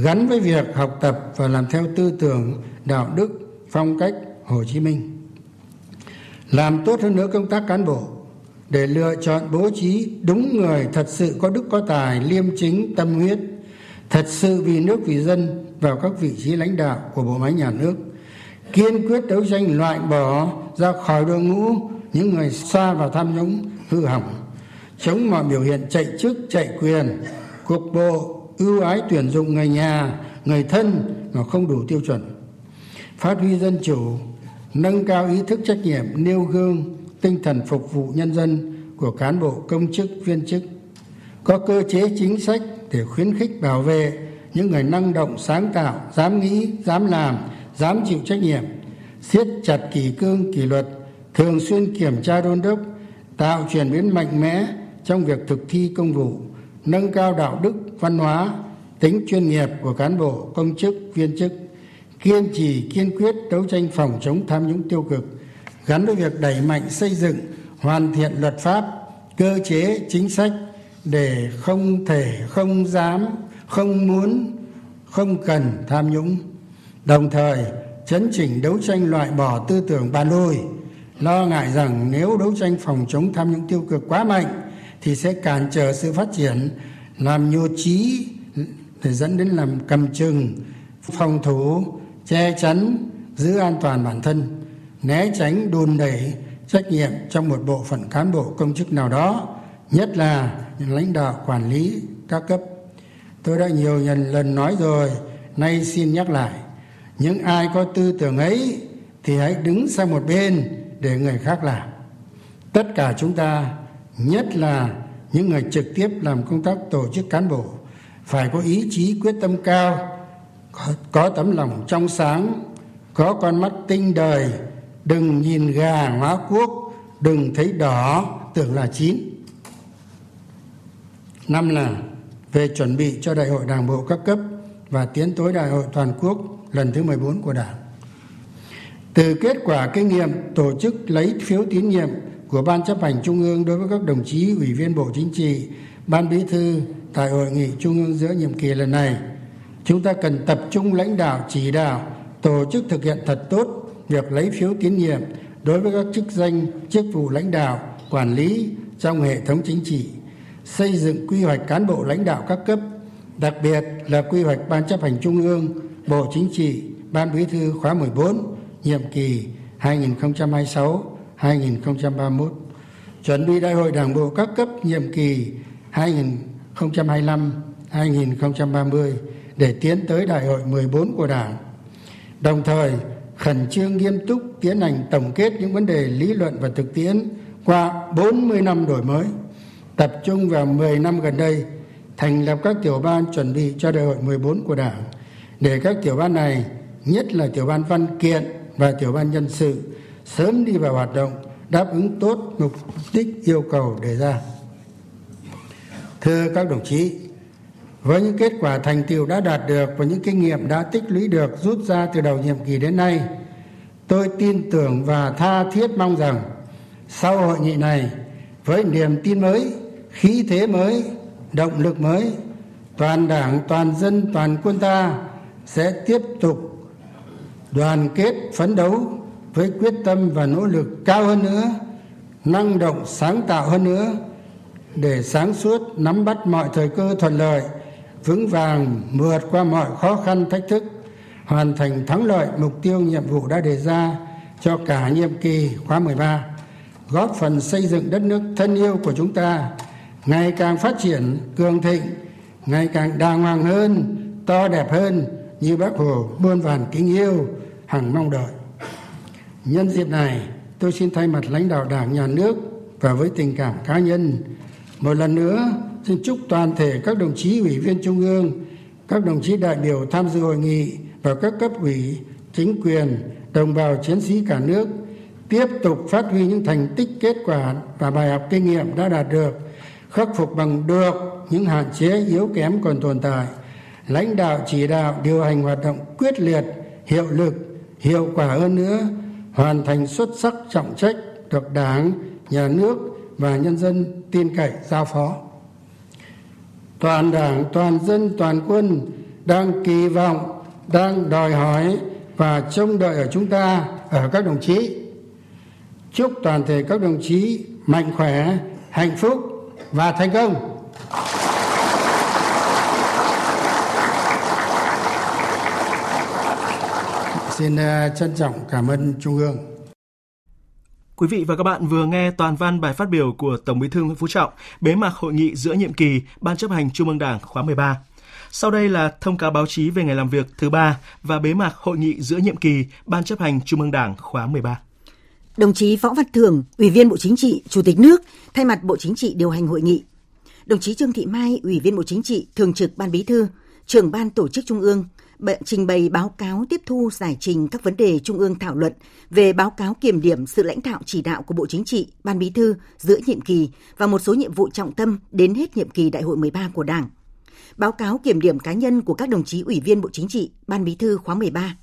gắn với việc học tập và làm theo tư tưởng, đạo đức, phong cách Hồ Chí Minh. Làm tốt hơn nữa công tác cán bộ để lựa chọn bố trí đúng người thật sự có đức có tài, liêm chính, tâm huyết, thật sự vì nước vì dân vào các vị trí lãnh đạo của bộ máy nhà nước. Kiên quyết đấu tranh loại bỏ ra khỏi đội ngũ những người xa vào tham nhũng, hư hỏng, chống mọi biểu hiện chạy chức, chạy quyền, cục bộ, ưu ái tuyển dụng người nhà, người thân mà không đủ tiêu chuẩn. Phát huy dân chủ, nâng cao ý thức trách nhiệm, nêu gương, tinh thần phục vụ nhân dân của cán bộ công chức, viên chức. Có cơ chế chính sách để khuyến khích bảo vệ những người năng động, sáng tạo, dám nghĩ, dám làm, dám chịu trách nhiệm, siết chặt kỷ cương, kỷ luật, thường xuyên kiểm tra đôn đốc, tạo chuyển biến mạnh mẽ trong việc thực thi công vụ, nâng cao đạo đức, văn hóa, tính chuyên nghiệp của cán bộ, công chức, viên chức, kiên trì, kiên quyết đấu tranh phòng chống tham nhũng tiêu cực, gắn với việc đẩy mạnh xây dựng, hoàn thiện luật pháp, cơ chế, chính sách để không thể, không dám, không muốn, không cần tham nhũng. Đồng thời, chấn chỉnh đấu tranh loại bỏ tư tưởng bàn lùi, lo ngại rằng nếu đấu tranh phòng chống tham nhũng tiêu cực quá mạnh thì sẽ cản trở sự phát triển, làm nhụt chí để dẫn đến làm cầm chừng, phòng thủ, che chắn, giữ an toàn bản thân, né tránh đùn đẩy trách nhiệm trong một bộ phận cán bộ công chức nào đó, nhất là những lãnh đạo quản lý các cấp. Tôi đã nhiều lần nói rồi, nay xin nhắc lại, những ai có tư tưởng ấy thì hãy đứng sang một bên để người khác làm. Tất cả chúng ta, nhất là những người trực tiếp làm công tác tổ chức cán bộ, phải có ý chí quyết tâm cao, có, có tấm lòng trong sáng, có con mắt tinh đời, đừng nhìn gà hóa cuốc, đừng thấy đỏ tưởng là chín. Năm là về chuẩn bị cho Đại hội Đảng bộ các cấp và tiến tới Đại hội Toàn quốc lần thứ mười bốn của Đảng. Từ kết quả kinh nghiệm tổ chức lấy phiếu tín nhiệm của Ban Chấp hành Trung ương đối với các đồng chí Ủy viên Bộ Chính trị, Ban Bí thư tại Hội nghị Trung ương giữa nhiệm kỳ lần này, chúng ta cần tập trung lãnh đạo, chỉ đạo, tổ chức thực hiện thật tốt việc lấy phiếu tín nhiệm đối với các chức danh, chức vụ lãnh đạo, quản lý trong hệ thống chính trị, xây dựng quy hoạch cán bộ lãnh đạo các cấp, đặc biệt là quy hoạch Ban Chấp hành Trung ương, Bộ Chính trị, Ban Bí thư khóa mười bốn, nhiệm kỳ hai nghìn không trăm hai mươi sáu đến hai nghìn không trăm ba mươi mốt, chuẩn bị Đại hội Đảng bộ các cấp nhiệm kỳ hai nghìn không trăm hai mươi lăm đến hai nghìn không trăm ba mươi để tiến tới Đại hội mười bốn của Đảng. Đồng thời, khẩn trương nghiêm túc tiến hành tổng kết những vấn đề lý luận và thực tiễn qua bốn mươi năm đổi mới, tập trung vào mười năm gần đây, thành lập các tiểu ban chuẩn bị cho Đại hội mười bốn của Đảng, để các tiểu ban này, nhất là tiểu ban văn kiện và tiểu ban nhân sự, sớm đi vào hoạt động, đáp ứng tốt mục đích yêu cầu đề ra. Thưa các đồng chí, với những kết quả thành tựu đã đạt được và những kinh nghiệm đã tích lũy được rút ra từ đầu nhiệm kỳ đến nay, tôi tin tưởng và tha thiết mong rằng sau hội nghị này, với niềm tin mới, khí thế mới, động lực mới, toàn Đảng, toàn dân, toàn quân ta sẽ tiếp tục đoàn kết phấn đấu với quyết tâm và nỗ lực cao hơn nữa, năng động sáng tạo hơn nữa, để sáng suốt nắm bắt mọi thời cơ thuận lợi, vững vàng vượt qua mọi khó khăn thách thức, hoàn thành thắng lợi mục tiêu nhiệm vụ đã đề ra cho cả nhiệm kỳ khóa mười ba, góp phần xây dựng đất nước thân yêu của chúng ta ngày càng phát triển cường thịnh, ngày càng đàng hoàng hơn, to đẹp hơn như Bác Hồ muôn vàn kính yêu hằng mong đợi. Nhân dịp này, tôi xin thay mặt lãnh đạo Đảng, nhà nước và với tình cảm cá nhân, một lần nữa xin chúc toàn thể các đồng chí ủy viên Trung ương, các đồng chí đại biểu tham dự hội nghị và các cấp ủy, chính quyền, đồng bào chiến sĩ cả nước tiếp tục phát huy những thành tích, kết quả và bài học kinh nghiệm đã đạt được, khắc phục bằng được những hạn chế yếu kém còn tồn tại, lãnh đạo chỉ đạo điều hành hoạt động quyết liệt, hiệu lực, hiệu quả hơn nữa, hoàn thành xuất sắc trọng trách được Đảng, Nhà nước và nhân dân tin cậy giao phó. Toàn Đảng, toàn dân, toàn quân đang kỳ vọng, đang đòi hỏi và trông đợi ở chúng ta, ở các đồng chí. Chúc toàn thể các đồng chí mạnh khỏe, hạnh phúc và thành công. Xin trân trọng cảm ơn Trung ương. Quý vị và các bạn vừa nghe toàn văn bài phát biểu của Tổng Bí thư Nguyễn Phú Trọng bế mạc hội nghị giữa nhiệm kỳ Ban Chấp hành Trung ương Đảng khóa mười ba. Sau đây là thông cáo báo chí về ngày làm việc thứ ba và bế mạc hội nghị giữa nhiệm kỳ Ban Chấp hành Trung ương Đảng khóa mười ba. Đồng chí Võ Văn Thưởng, Ủy viên Bộ Chính trị, Chủ tịch nước, thay mặt Bộ Chính trị điều hành hội nghị. Đồng chí Trương Thị Mai, Ủy viên Bộ Chính trị, Thường trực Ban Bí thư, Trưởng Ban Tổ chức Trung ương, trình bày báo cáo tiếp thu giải trình các vấn đề Trung ương thảo luận về báo cáo kiểm điểm sự lãnh đạo chỉ đạo của Bộ Chính trị, Ban Bí thư giữa nhiệm kỳ và một số nhiệm vụ trọng tâm đến hết nhiệm kỳ Đại hội mười ba của Đảng. Báo cáo kiểm điểm cá nhân của các đồng chí Ủy viên Bộ Chính trị, Ban Bí thư khóa mười ba.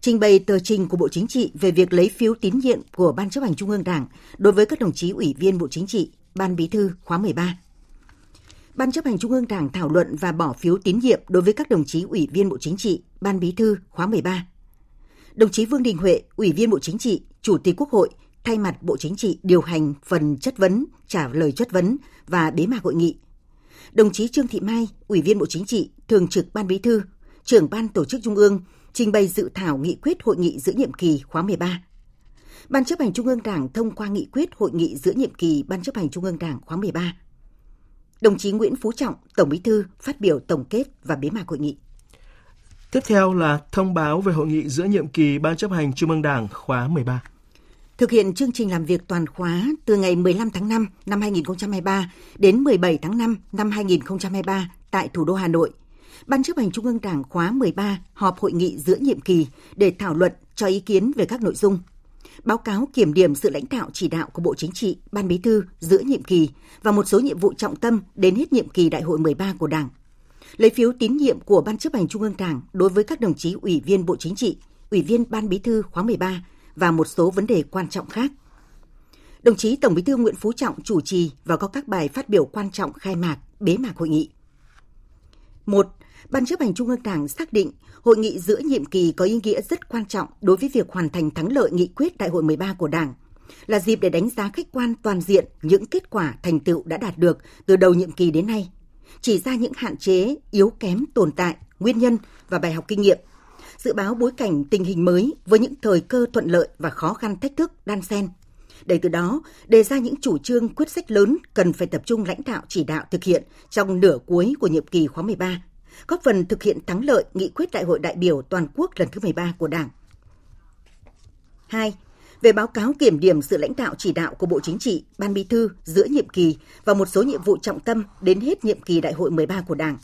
Trình bày tờ trình của Bộ Chính trị về việc lấy phiếu tín nhiệm của Ban Chấp hành Trung ương Đảng đối với các đồng chí Ủy viên Bộ Chính trị, Ban Bí thư khóa mười ba. Ban Chấp hành Trung ương Đảng thảo luận và bỏ phiếu tín nhiệm đối với các đồng chí Ủy viên Bộ Chính trị, Ban Bí thư khóa mười ba. Đồng chí Vương Đình Huệ, Ủy viên Bộ Chính trị, Chủ tịch Quốc hội, thay mặt Bộ Chính trị điều hành phần chất vấn, trả lời chất vấn và bế mạc hội nghị. Đồng chí Trương Thị Mai, Ủy viên Bộ Chính trị, Thường trực Ban Bí thư, Trưởng Ban Tổ chức Trung ương, trình bày dự thảo nghị quyết hội nghị giữa nhiệm kỳ khóa mười ba. Ban Chấp hành Trung ương Đảng thông qua nghị quyết hội nghị giữa nhiệm kỳ Ban Chấp hành Trung ương Đảng khóa mười ba. Đồng chí Nguyễn Phú Trọng, Tổng Bí thư, phát biểu tổng kết và bế mạc hội nghị. Tiếp theo là thông báo về hội nghị giữa nhiệm kỳ Ban Chấp hành Trung ương Đảng khóa mười ba. Thực hiện chương trình làm việc toàn khóa từ ngày mười lăm tháng năm năm hai nghìn không trăm hai mươi ba đến mười bảy tháng năm năm hai nghìn không trăm hai mươi ba tại thủ đô Hà Nội, Ban Chấp hành Trung ương Đảng khóa mười ba họp hội nghị giữa nhiệm kỳ để thảo luận, cho ý kiến về các nội dung: báo cáo kiểm điểm sự lãnh đạo chỉ đạo của Bộ Chính trị, Ban Bí thư giữa nhiệm kỳ và một số nhiệm vụ trọng tâm đến hết nhiệm kỳ Đại hội mười ba của Đảng. Lấy phiếu tín nhiệm của Ban Chấp hành Trung ương Đảng đối với các đồng chí Ủy viên Bộ Chính trị, Ủy viên Ban Bí thư khóa mười ba và một số vấn đề quan trọng khác. Đồng chí Tổng Bí thư Nguyễn Phú Trọng chủ trì và có các bài phát biểu quan trọng khai mạc, bế mạc hội nghị. một. Ban Chấp hành Trung ương Đảng xác định hội nghị giữa nhiệm kỳ có ý nghĩa rất quan trọng đối với việc hoàn thành thắng lợi nghị quyết Đại hội mười ba của Đảng, là dịp để đánh giá khách quan toàn diện những kết quả thành tựu đã đạt được từ đầu nhiệm kỳ đến nay, chỉ ra những hạn chế, yếu kém tồn tại, nguyên nhân và bài học kinh nghiệm, dự báo bối cảnh tình hình mới với những thời cơ thuận lợi và khó khăn thách thức đan xen, để từ đó đề ra những chủ trương quyết sách lớn cần phải tập trung lãnh đạo chỉ đạo thực hiện trong nửa cuối của nhiệm kỳ khóa mười ba, góp phần thực hiện thắng lợi nghị quyết Đại hội đại biểu toàn quốc lần thứ mười ba của Đảng. hai. Về báo cáo kiểm điểm sự lãnh đạo chỉ đạo của Bộ Chính trị, Ban Bí thư giữa nhiệm kỳ và một số nhiệm vụ trọng tâm đến hết nhiệm kỳ Đại hội mười ba của Đảng.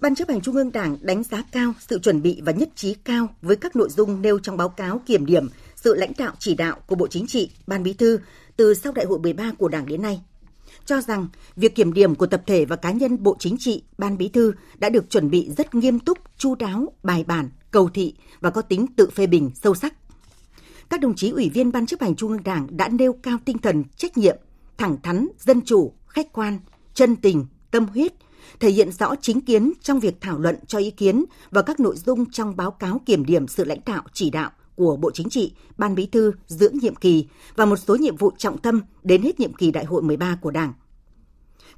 Ban Chấp hành Trung ương Đảng đánh giá cao sự chuẩn bị và nhất trí cao với các nội dung nêu trong báo cáo kiểm điểm sự lãnh đạo chỉ đạo của Bộ Chính trị, Ban Bí thư từ sau Đại hội mười ba của Đảng đến nay, cho rằng việc kiểm điểm của tập thể và cá nhân Bộ Chính trị, Ban Bí thư đã được chuẩn bị rất nghiêm túc, chu đáo, bài bản, cầu thị và có tính tự phê bình sâu sắc. Các đồng chí Ủy viên Ban Chấp hành Trung ương Đảng đã nêu cao tinh thần trách nhiệm, thẳng thắn, dân chủ, khách quan, chân tình, tâm huyết, thể hiện rõ chính kiến trong việc thảo luận, cho ý kiến và các nội dung trong báo cáo kiểm điểm sự lãnh đạo chỉ đạo của Bộ Chính trị, Ban Bí thư giữa nhiệm kỳ và một số nhiệm vụ trọng tâm đến hết nhiệm kỳ Đại hội mười ba của Đảng.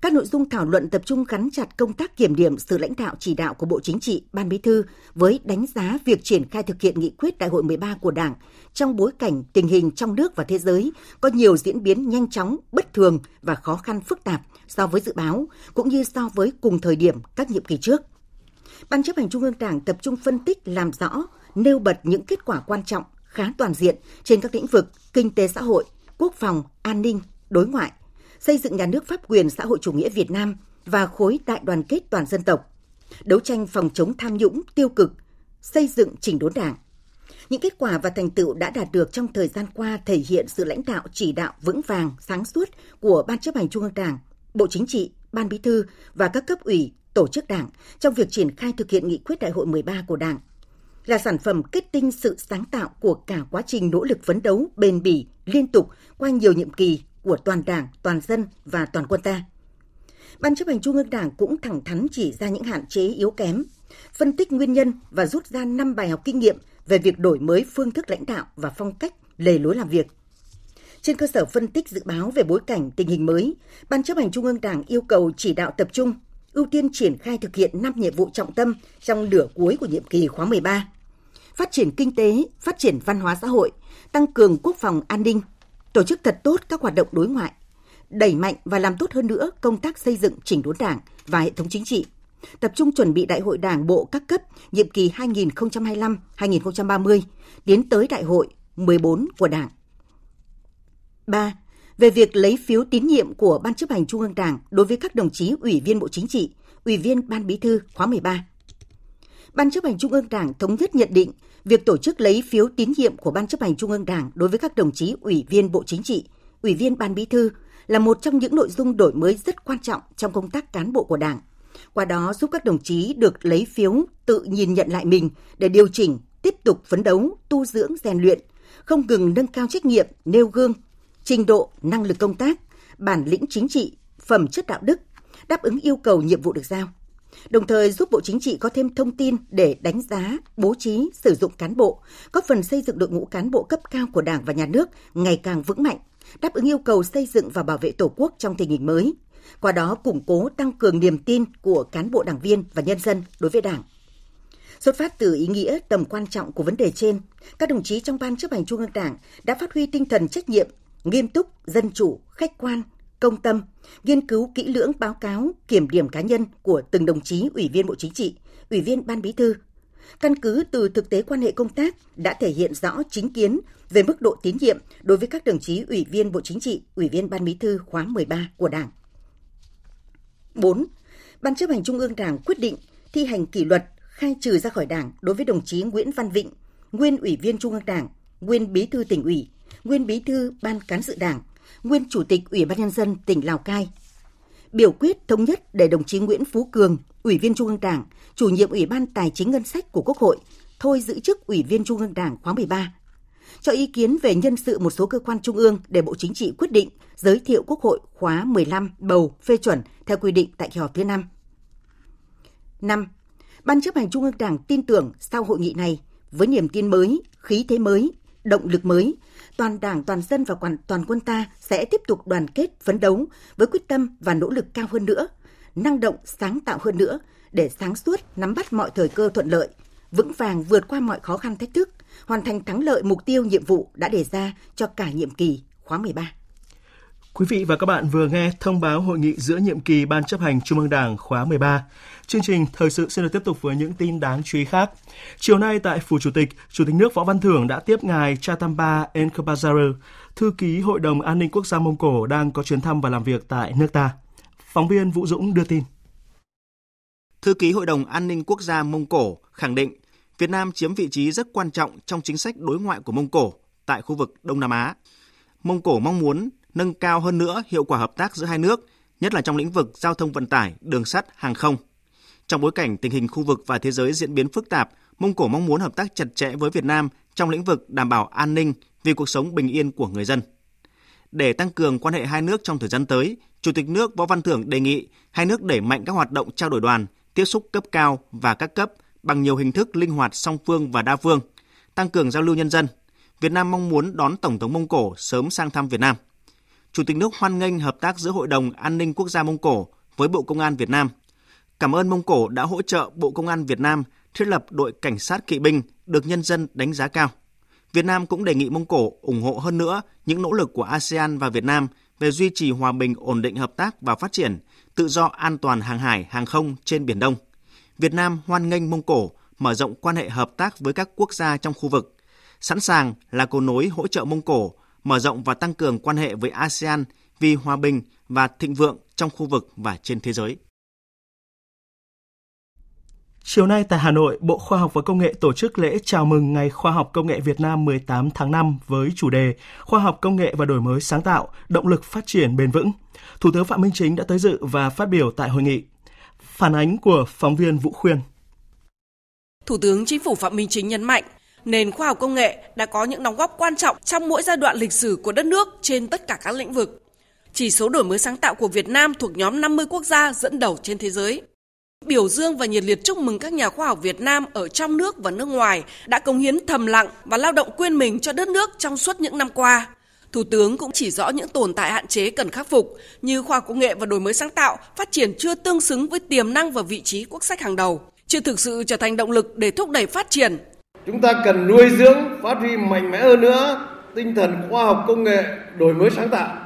Các nội dung thảo luận tập trung gắn chặt công tác kiểm điểm sự lãnh đạo chỉ đạo của Bộ Chính trị, Ban Bí thư với đánh giá việc triển khai thực hiện nghị quyết Đại hội mười ba của Đảng trong bối cảnh tình hình trong nước và thế giới có nhiều diễn biến nhanh chóng, bất thường và khó khăn phức tạp so với dự báo cũng như so với cùng thời điểm các nhiệm kỳ trước. Ban Chấp hành Trung ương Đảng tập trung phân tích, làm rõ, nêu bật những kết quả quan trọng, khá toàn diện trên các lĩnh vực kinh tế xã hội, quốc phòng, an ninh, đối ngoại, xây dựng nhà nước pháp quyền xã hội chủ nghĩa Việt Nam, và khối đại đoàn kết toàn dân tộc, đấu tranh phòng chống tham nhũng tiêu cực, xây dựng chỉnh đốn Đảng. Những kết quả và thành tựu đã đạt được trong thời gian qua thể hiện sự lãnh đạo chỉ đạo vững vàng, sáng suốt của Ban Chấp hành Trung ương Đảng, Bộ Chính trị, Ban Bí thư và các cấp ủy, tổ chức Đảng trong việc triển khai thực hiện nghị quyết Đại hội mười ba của Đảng, là sản phẩm kết tinh sự sáng tạo của cả quá trình nỗ lực phấn đấu bền bỉ, liên tục qua nhiều nhiệm kỳ của toàn Đảng, toàn dân và toàn quân ta. Ban Chấp hành Trung ương Đảng cũng thẳng thắn chỉ ra những hạn chế yếu kém, phân tích nguyên nhân và rút ra năm bài học kinh nghiệm về việc đổi mới phương thức lãnh đạo và phong cách, lề lối làm việc. Trên cơ sở phân tích dự báo về bối cảnh tình hình mới, Ban Chấp hành Trung ương Đảng yêu cầu chỉ đạo tập trung, ưu tiên triển khai thực hiện năm nhiệm vụ trọng tâm trong nửa cuối của nhiệm kỳ khóa mười ba. Phát triển kinh tế, phát triển văn hóa xã hội, tăng cường quốc phòng an ninh, tổ chức thật tốt các hoạt động đối ngoại, đẩy mạnh và làm tốt hơn nữa công tác xây dựng chỉnh đốn Đảng và hệ thống chính trị, tập trung chuẩn bị Đại hội Đảng bộ các cấp nhiệm kỳ hai nghìn không trăm hai mươi lăm đến hai nghìn không trăm ba mươi, tiến tới Đại hội mười bốn của Đảng. ba. Về việc lấy phiếu tín nhiệm của Ban Chấp hành Trung ương Đảng đối với các đồng chí Ủy viên Bộ Chính trị, Ủy viên Ban Bí thư khóa mười ba. Ban Chấp hành Trung ương Đảng thống nhất nhận định việc tổ chức lấy phiếu tín nhiệm của Ban Chấp hành Trung ương Đảng đối với các đồng chí Ủy viên Bộ Chính trị, Ủy viên Ban Bí thư là một trong những nội dung đổi mới rất quan trọng trong công tác cán bộ của Đảng. Qua đó giúp các đồng chí được lấy phiếu tự nhìn nhận lại mình để điều chỉnh, tiếp tục phấn đấu, tu dưỡng, rèn luyện, không ngừng nâng cao trách nhiệm, nêu gương, trình độ, năng lực công tác, bản lĩnh chính trị, phẩm chất đạo đức, đáp ứng yêu cầu nhiệm vụ được giao. Đồng thời giúp Bộ Chính trị có thêm thông tin để đánh giá, bố trí, sử dụng cán bộ, góp phần xây dựng đội ngũ cán bộ cấp cao của Đảng và Nhà nước ngày càng vững mạnh, đáp ứng yêu cầu xây dựng và bảo vệ Tổ quốc trong tình hình mới. Qua đó củng cố, tăng cường niềm tin của cán bộ đảng viên và nhân dân đối với Đảng. Xuất phát từ ý nghĩa tầm quan trọng của vấn đề trên, các đồng chí trong Ban Chấp hành Trung ương Đảng đã phát huy tinh thần trách nhiệm, nghiêm túc, dân chủ, khách quan, công tâm, nghiên cứu kỹ lưỡng báo cáo, kiểm điểm cá nhân của từng đồng chí Ủy viên Bộ Chính trị, Ủy viên Ban Bí thư. Căn cứ từ thực tế quan hệ công tác đã thể hiện rõ chính kiến về mức độ tín nhiệm đối với các đồng chí Ủy viên Bộ Chính trị, Ủy viên Ban Bí thư khóa mười ba của Đảng. bốn. Ban Chấp hành Trung ương Đảng quyết định thi hành kỷ luật khai trừ ra khỏi Đảng đối với đồng chí Nguyễn Văn Vịnh, nguyên Ủy viên Trung ương Đảng, nguyên Bí thư Tỉnh ủy, nguyên Bí thư Ban Cán sự Đảng, nguyên Chủ tịch Ủy ban Nhân dân tỉnh Lào Cai. Biểu quyết thống nhất để đồng chí Nguyễn Phú Cường, Ủy viên Trung ương Đảng, chủ nhiệm Ủy ban Tài chính Ngân sách của Quốc hội, thôi giữ chức Ủy viên Trung ương Đảng khóa mười ba. Cho ý kiến về nhân sự một số cơ quan trung ương để Bộ Chính trị quyết định, giới thiệu Quốc hội khóa mười lăm bầu phê chuẩn theo quy định tại kỳ họp thứ năm. năm. Ban Chấp hành Trung ương Đảng tin tưởng sau hội nghị này, với niềm tin mới, khí thế mới, động lực mới, toàn Đảng, toàn dân và toàn quân ta sẽ tiếp tục đoàn kết phấn đấu với quyết tâm và nỗ lực cao hơn nữa, năng động sáng tạo hơn nữa để sáng suốt nắm bắt mọi thời cơ thuận lợi, vững vàng vượt qua mọi khó khăn thách thức, hoàn thành thắng lợi mục tiêu nhiệm vụ đã đề ra cho cả nhiệm kỳ khóa mười ba. Quý vị và các bạn vừa nghe thông báo hội nghị giữa nhiệm kỳ Ban Chấp hành Trung ương Đảng khóa mười ba. Chương trình thời sự sẽ được tiếp tục với những tin đáng chú ý khác. Chiều nay tại Phủ Chủ tịch, Chủ tịch nước Võ Văn Thưởng đã tiếp ngài Chatamba Enkabazaru, thư ký Hội đồng An ninh Quốc gia Mông Cổ đang có chuyến thăm và làm việc tại nước ta. Phóng viên Vũ Dũng đưa tin. Thư ký Hội đồng An ninh Quốc gia Mông Cổ khẳng định Việt Nam chiếm vị trí rất quan trọng trong chính sách đối ngoại của Mông Cổ tại khu vực Đông Nam Á. Mông Cổ mong muốn nâng cao hơn nữa hiệu quả hợp tác giữa hai nước, nhất là trong lĩnh vực giao thông vận tải, đường sắt, hàng không. Trong bối cảnh tình hình khu vực và thế giới diễn biến phức tạp, Mông Cổ mong muốn hợp tác chặt chẽ với Việt Nam trong lĩnh vực đảm bảo an ninh vì cuộc sống bình yên của người dân. Để tăng cường quan hệ hai nước trong thời gian tới, Chủ tịch nước Võ Văn Thưởng đề nghị hai nước đẩy mạnh các hoạt động trao đổi đoàn, tiếp xúc cấp cao và các cấp bằng nhiều hình thức linh hoạt song phương và đa phương, tăng cường giao lưu nhân dân. Việt Nam mong muốn đón Tổng thống Mông Cổ sớm sang thăm Việt Nam. Chủ tịch nước hoan nghênh hợp tác giữa Hội đồng An ninh Quốc gia Mông Cổ với Bộ Công an Việt Nam. Cảm ơn Mông Cổ đã hỗ trợ Bộ Công an Việt Nam thiết lập đội cảnh sát kỵ binh được nhân dân đánh giá cao. Việt Nam cũng đề nghị Mông Cổ ủng hộ hơn nữa những nỗ lực của a sê an và Việt Nam về duy trì hòa bình, ổn định, hợp tác và phát triển, tự do, an toàn hàng hải, hàng không trên Biển Đông. Việt Nam hoan nghênh Mông Cổ mở rộng quan hệ hợp tác với các quốc gia trong khu vực, sẵn sàng là cầu nối hỗ trợ Mông Cổ mở rộng và tăng cường quan hệ với a sê an vì hòa bình và thịnh vượng trong khu vực và trên thế giới. Chiều nay tại Hà Nội, Bộ Khoa học và Công nghệ tổ chức lễ chào mừng Ngày Khoa học Công nghệ Việt Nam mười tám tháng năm với chủ đề Khoa học Công nghệ và đổi mới sáng tạo, động lực phát triển bền vững. Thủ tướng Phạm Minh Chính đã tới dự và phát biểu tại hội nghị. Phản ánh của phóng viên Vũ Khuyên. Thủ tướng Chính phủ Phạm Minh Chính nhấn mạnh, nền khoa học công nghệ đã có những đóng góp quan trọng trong mỗi giai đoạn lịch sử của đất nước trên tất cả các lĩnh vực. Chỉ số đổi mới sáng tạo của Việt Nam thuộc nhóm năm mươi quốc gia dẫn đầu trên thế giới. Biểu dương và nhiệt liệt chúc mừng các nhà khoa học Việt Nam ở trong nước và nước ngoài đã cống hiến thầm lặng và lao động quên mình cho đất nước trong suốt những năm qua. Thủ tướng cũng chỉ rõ những tồn tại hạn chế cần khắc phục như khoa học công nghệ và đổi mới sáng tạo phát triển chưa tương xứng với tiềm năng và vị trí quốc sách hàng đầu, chưa thực sự trở thành động lực để thúc đẩy phát triển. Chúng ta cần nuôi dưỡng, phát huy mạnh mẽ hơn nữa tinh thần khoa học công nghệ, đổi mới sáng tạo.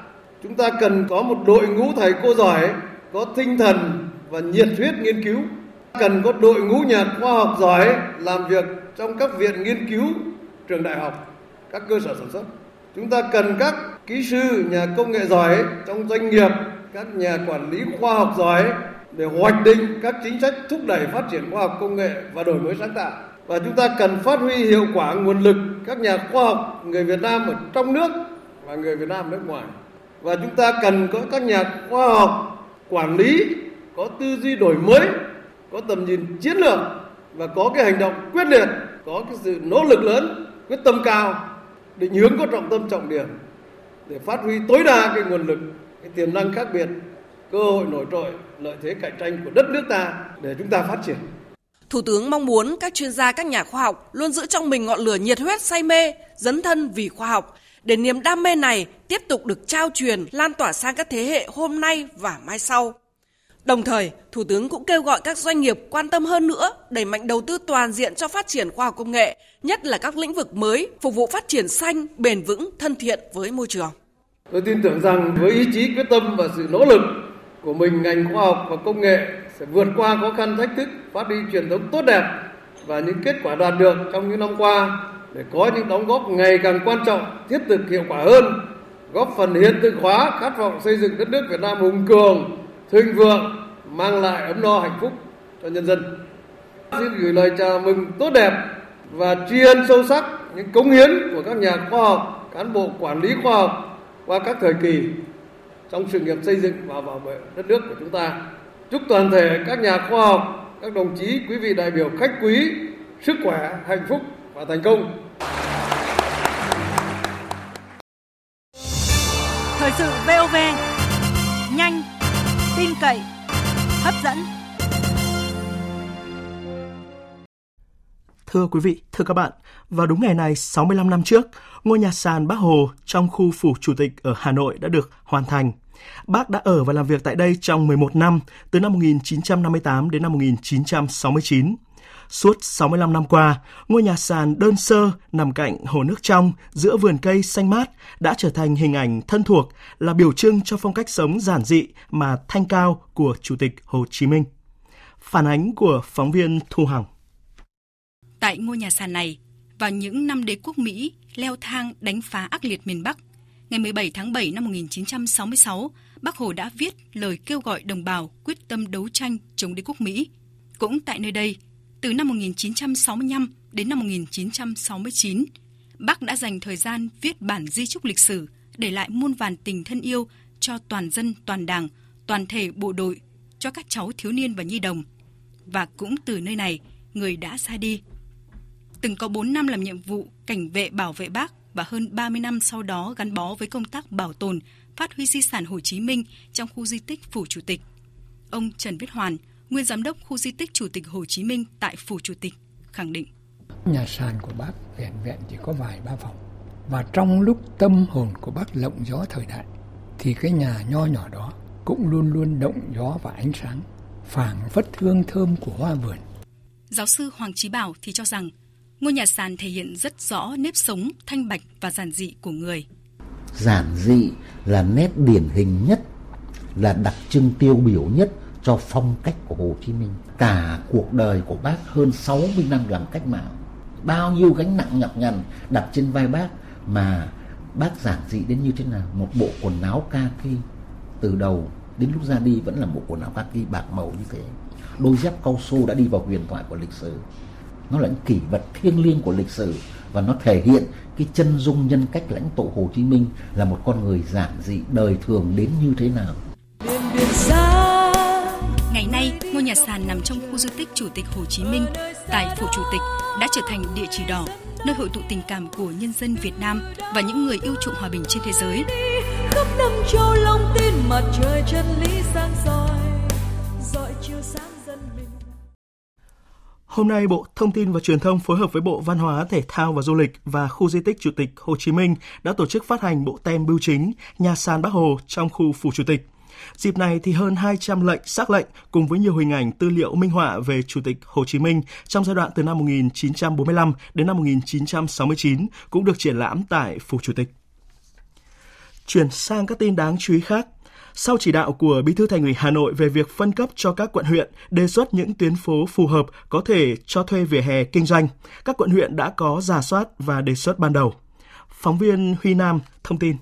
Chúng ta cần có một đội ngũ thầy cô giỏi, có tinh thần và nhiệt huyết nghiên cứu. Cần có đội ngũ nhà khoa học giỏi làm việc trong các viện nghiên cứu, trường đại học, các cơ sở sản xuất. Chúng ta cần các kỹ sư, nhà công nghệ giỏi trong doanh nghiệp, các nhà quản lý khoa học giỏi để hoạch định các chính sách thúc đẩy phát triển khoa học công nghệ và đổi mới sáng tạo. Và chúng ta cần phát huy hiệu quả nguồn lực các nhà khoa học người Việt Nam ở trong nước và người Việt Nam nước ngoài. Và chúng ta cần có các nhà khoa học, quản lý, có tư duy đổi mới, có tầm nhìn chiến lược và có cái hành động quyết liệt, có cái sự nỗ lực lớn, quyết tâm cao, định hướng có trọng tâm trọng điểm để phát huy tối đa cái nguồn lực, cái tiềm năng khác biệt, cơ hội nổi trội, lợi thế cạnh tranh của đất nước ta để chúng ta phát triển. Thủ tướng mong muốn các chuyên gia, các nhà khoa học luôn giữ trong mình ngọn lửa nhiệt huyết say mê, dấn thân vì khoa học, để niềm đam mê này tiếp tục được trao truyền, lan tỏa sang các thế hệ hôm nay và mai sau. Đồng thời, Thủ tướng cũng kêu gọi các doanh nghiệp quan tâm hơn nữa, đẩy mạnh đầu tư toàn diện cho phát triển khoa học công nghệ, nhất là các lĩnh vực mới, phục vụ phát triển xanh, bền vững, thân thiện với môi trường. Tôi tin tưởng rằng với ý chí, quyết tâm và sự nỗ lực của mình, ngành khoa học và công nghệ sẽ vượt qua khó khăn thách thức, phát huy truyền thống tốt đẹp và những kết quả đạt được trong những năm qua để có những đóng góp ngày càng quan trọng, thiết thực, hiệu quả hơn, góp phần hiện thực hóa khát vọng xây dựng đất nước Việt Nam hùng cường, thịnh vượng, mang lại ấm no hạnh phúc cho nhân dân. Xin gửi lời chào mừng tốt đẹp và tri ân sâu sắc những cống hiến của các nhà khoa học, cán bộ quản lý khoa học qua các thời kỳ trong sự nghiệp xây dựng và bảo vệ đất nước của chúng ta. Chúc toàn thể các nhà khoa học, các đồng chí, quý vị đại biểu khách quý sức khỏe, hạnh phúc và thành công. Thời sự vê o vê, nhanh, tin cậy, hấp dẫn. Thưa quý vị, thưa các bạn, vào đúng ngày này sáu mươi lăm năm trước, ngôi nhà sàn Bác Hồ trong khu Phủ Chủ tịch ở Hà Nội đã được hoàn thành. Bác đã ở và làm việc tại đây trong mười một năm, từ năm một nghìn chín trăm năm mươi tám đến năm một nghìn chín trăm sáu mươi chín. Suốt sáu mươi lăm năm qua, ngôi nhà sàn đơn sơ nằm cạnh hồ nước trong, giữa vườn cây xanh mát đã trở thành hình ảnh thân thuộc, là biểu trưng cho phong cách sống giản dị mà thanh cao của Chủ tịch Hồ Chí Minh. Phản ánh của phóng viên Thu Hằng. Tại ngôi nhà sàn này, vào những năm đế quốc Mỹ leo thang đánh phá ác liệt miền Bắc, ngày mười bảy tháng bảy năm một nghìn chín trăm sáu mươi sáu, Bác Hồ đã viết lời kêu gọi đồng bào quyết tâm đấu tranh chống đế quốc Mỹ. Cũng tại nơi đây, từ năm một nghìn chín trăm sáu mươi lăm đến năm một nghìn chín trăm sáu mươi chín, Bác đã dành thời gian viết bản di chúc lịch sử, để lại muôn vàn tình thân yêu cho toàn dân, toàn đảng, toàn thể bộ đội, cho các cháu thiếu niên và nhi đồng. Và cũng từ nơi này, người đã ra đi. Từng có bốn năm làm nhiệm vụ cảnh vệ bảo vệ Bác, và hơn ba mươi năm sau đó gắn bó với công tác bảo tồn, phát huy di sản Hồ Chí Minh trong khu di tích Phủ Chủ tịch. Ông Trần Viết Hoàn, nguyên giám đốc khu di tích Chủ tịch Hồ Chí Minh tại Phủ Chủ tịch, khẳng định. Nhà sàn của Bác vẹn vẹn chỉ có vài ba phòng. Và trong lúc tâm hồn của Bác lộng gió thời đại, thì cái nhà nho nhỏ đó cũng luôn luôn động gió và ánh sáng, phảng phất hương thơm của hoa vườn. Giáo sư Hoàng Chí Bảo thì cho rằng, ngôi nhà sàn thể hiện rất rõ nếp sống thanh bạch và giản dị của người. Giản dị là nét điển hình nhất, là đặc trưng tiêu biểu nhất cho phong cách của Hồ Chí Minh. Cả cuộc đời của Bác hơn sáu mươi năm làm cách mạng, bao nhiêu gánh nặng nhọc nhằn đặt trên vai Bác mà Bác giản dị đến như thế nào. Một bộ quần áo kaki từ đầu đến lúc ra đi vẫn là bộ quần áo kaki bạc màu như thế. đôi dép cao su đã đi vào huyền thoại của lịch sử. Nó là những kỷ vật thiêng liêng của lịch sử và nó thể hiện cái chân dung nhân cách lãnh tụ Hồ Chí Minh là một con người giản dị, đời thường đến như thế nào. Ngày nay, ngôi nhà sàn nằm trong khu di tích Chủ tịch Hồ Chí Minh tại Phủ Chủ tịch đã trở thành địa chỉ đỏ, nơi hội tụ tình cảm của nhân dân Việt Nam và những người yêu chuộng hòa bình trên thế giới. Hôm nay, Bộ Thông tin và Truyền thông phối hợp với Bộ Văn hóa, Thể thao và Du lịch và Khu di tích Chủ tịch Hồ Chí Minh đã tổ chức phát hành bộ tem bưu chính Nhà sàn Bác Hồ trong khu Phủ Chủ tịch. Dịp này thì hơn hai trăm lệnh, sắc lệnh cùng với nhiều hình ảnh, tư liệu minh họa về Chủ tịch Hồ Chí Minh trong giai đoạn từ năm một nghìn chín trăm bốn mươi lăm đến năm một nghìn chín trăm sáu mươi chín cũng được triển lãm tại Phủ Chủ tịch. Chuyển sang các tin đáng chú ý khác. Sau chỉ đạo của Bí thư Thành ủy Hà Nội về việc phân cấp cho các quận huyện đề xuất những tuyến phố phù hợp có thể cho thuê vỉa hè kinh doanh, các quận huyện đã có rà soát và đề xuất ban đầu. Phóng viên Huy Nam thông tin.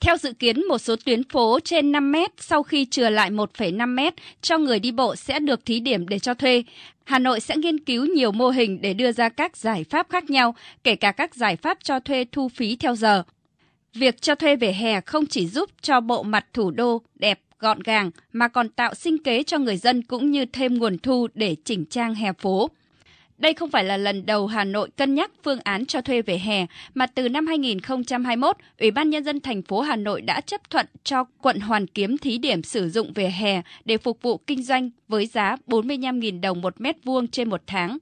Theo dự kiến, một số tuyến phố trên năm mét sau khi chừa lại một phẩy năm mét cho người đi bộ sẽ được thí điểm để cho thuê. Hà Nội sẽ nghiên cứu nhiều mô hình để đưa ra các giải pháp khác nhau, kể cả các giải pháp cho thuê thu phí theo giờ. Việc cho thuê vỉa hè không chỉ giúp cho bộ mặt thủ đô đẹp, gọn gàng, mà còn tạo sinh kế cho người dân cũng như thêm nguồn thu để chỉnh trang hè phố. Đây không phải là lần đầu Hà Nội cân nhắc phương án cho thuê vỉa hè, mà từ năm hai nghìn không trăm hai mươi mốt, Ủy ban Nhân dân thành phố Hà Nội đã chấp thuận cho quận Hoàn Kiếm thí điểm sử dụng vỉa hè để phục vụ kinh doanh với giá bốn mươi lăm nghìn đồng một mét vuông trên một tháng.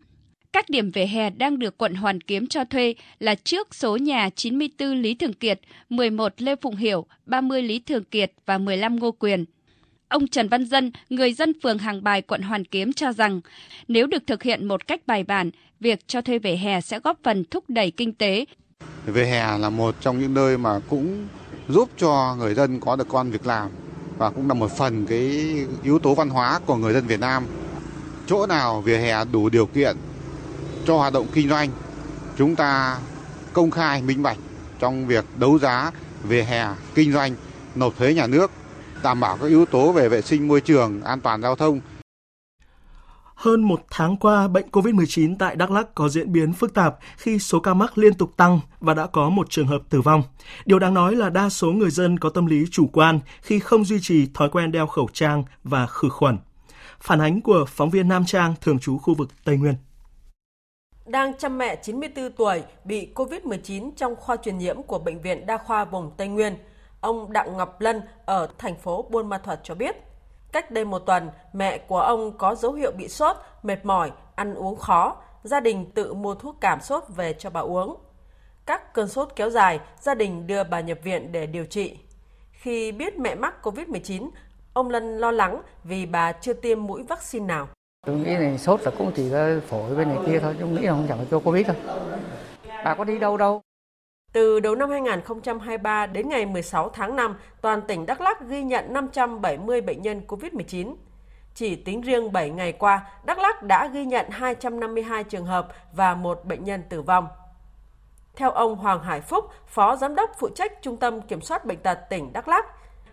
Các điểm vỉa hè đang được quận Hoàn Kiếm cho thuê là trước số nhà chín mươi tư Lý Thường Kiệt, mười một Lê Phụng Hiểu, ba mươi Lý Thường Kiệt và mười lăm Ngô Quyền. Ông Trần Văn Dân, người dân phường Hàng Bài, quận Hoàn Kiếm cho rằng, nếu được thực hiện một cách bài bản, việc cho thuê vỉa hè sẽ góp phần thúc đẩy kinh tế. Vỉa hè là một trong những nơi mà cũng giúp cho người dân có được công việc làm và cũng là một phần cái yếu tố văn hóa của người dân Việt Nam. Chỗ nào vỉa hè đủ điều kiện cho hoạt động kinh doanh, chúng ta công khai minh bạch trong việc đấu giá vỉa hè kinh doanh, nộp thuế nhà nước, đảm bảo các yếu tố về vệ sinh môi trường, an toàn giao thông. Hơn một tháng qua, bệnh covid mười chín tại Đắk Lắk có diễn biến phức tạp khi số ca mắc liên tục tăng và đã có một trường hợp tử vong. Điều đáng nói là đa số người dân có tâm lý chủ quan khi không duy trì thói quen đeo khẩu trang và khử khuẩn. Phản ánh của phóng viên Nam Trang, thường trú khu vực Tây Nguyên. Đang chăm mẹ chín mươi tư tuổi bị covid mười chín trong khoa truyền nhiễm của Bệnh viện Đa khoa vùng Tây Nguyên, ông Đặng Ngọc Lân ở thành phố Buôn Ma Thuột cho biết, cách đây một tuần, mẹ của ông có dấu hiệu bị sốt, mệt mỏi, ăn uống khó, gia đình tự mua thuốc cảm sốt về cho bà uống. Các cơn sốt kéo dài, gia đình đưa bà nhập viện để điều trị. Khi biết mẹ mắc covid mười chín, ông Lân lo lắng vì bà chưa tiêm mũi vaccine nào. Tôi nghĩ là sốt là cũng chỉ là phổi bên này kia thôi, tôi nghĩ là không chẳng phải cho Covid thôi. Bà có đi đâu đâu. Từ đầu năm hai nghìn không trăm hai mươi ba đến ngày mười sáu tháng năm, toàn tỉnh Đắk Lắk ghi nhận năm trăm bảy mươi bệnh nhân covid mười chín. Chỉ tính riêng bảy ngày qua, Đắk Lắk đã ghi nhận hai trăm năm mươi hai trường hợp và một bệnh nhân tử vong. Theo ông Hoàng Hải Phúc, Phó Giám đốc phụ trách Trung tâm Kiểm soát Bệnh tật tỉnh Đắk Lắk,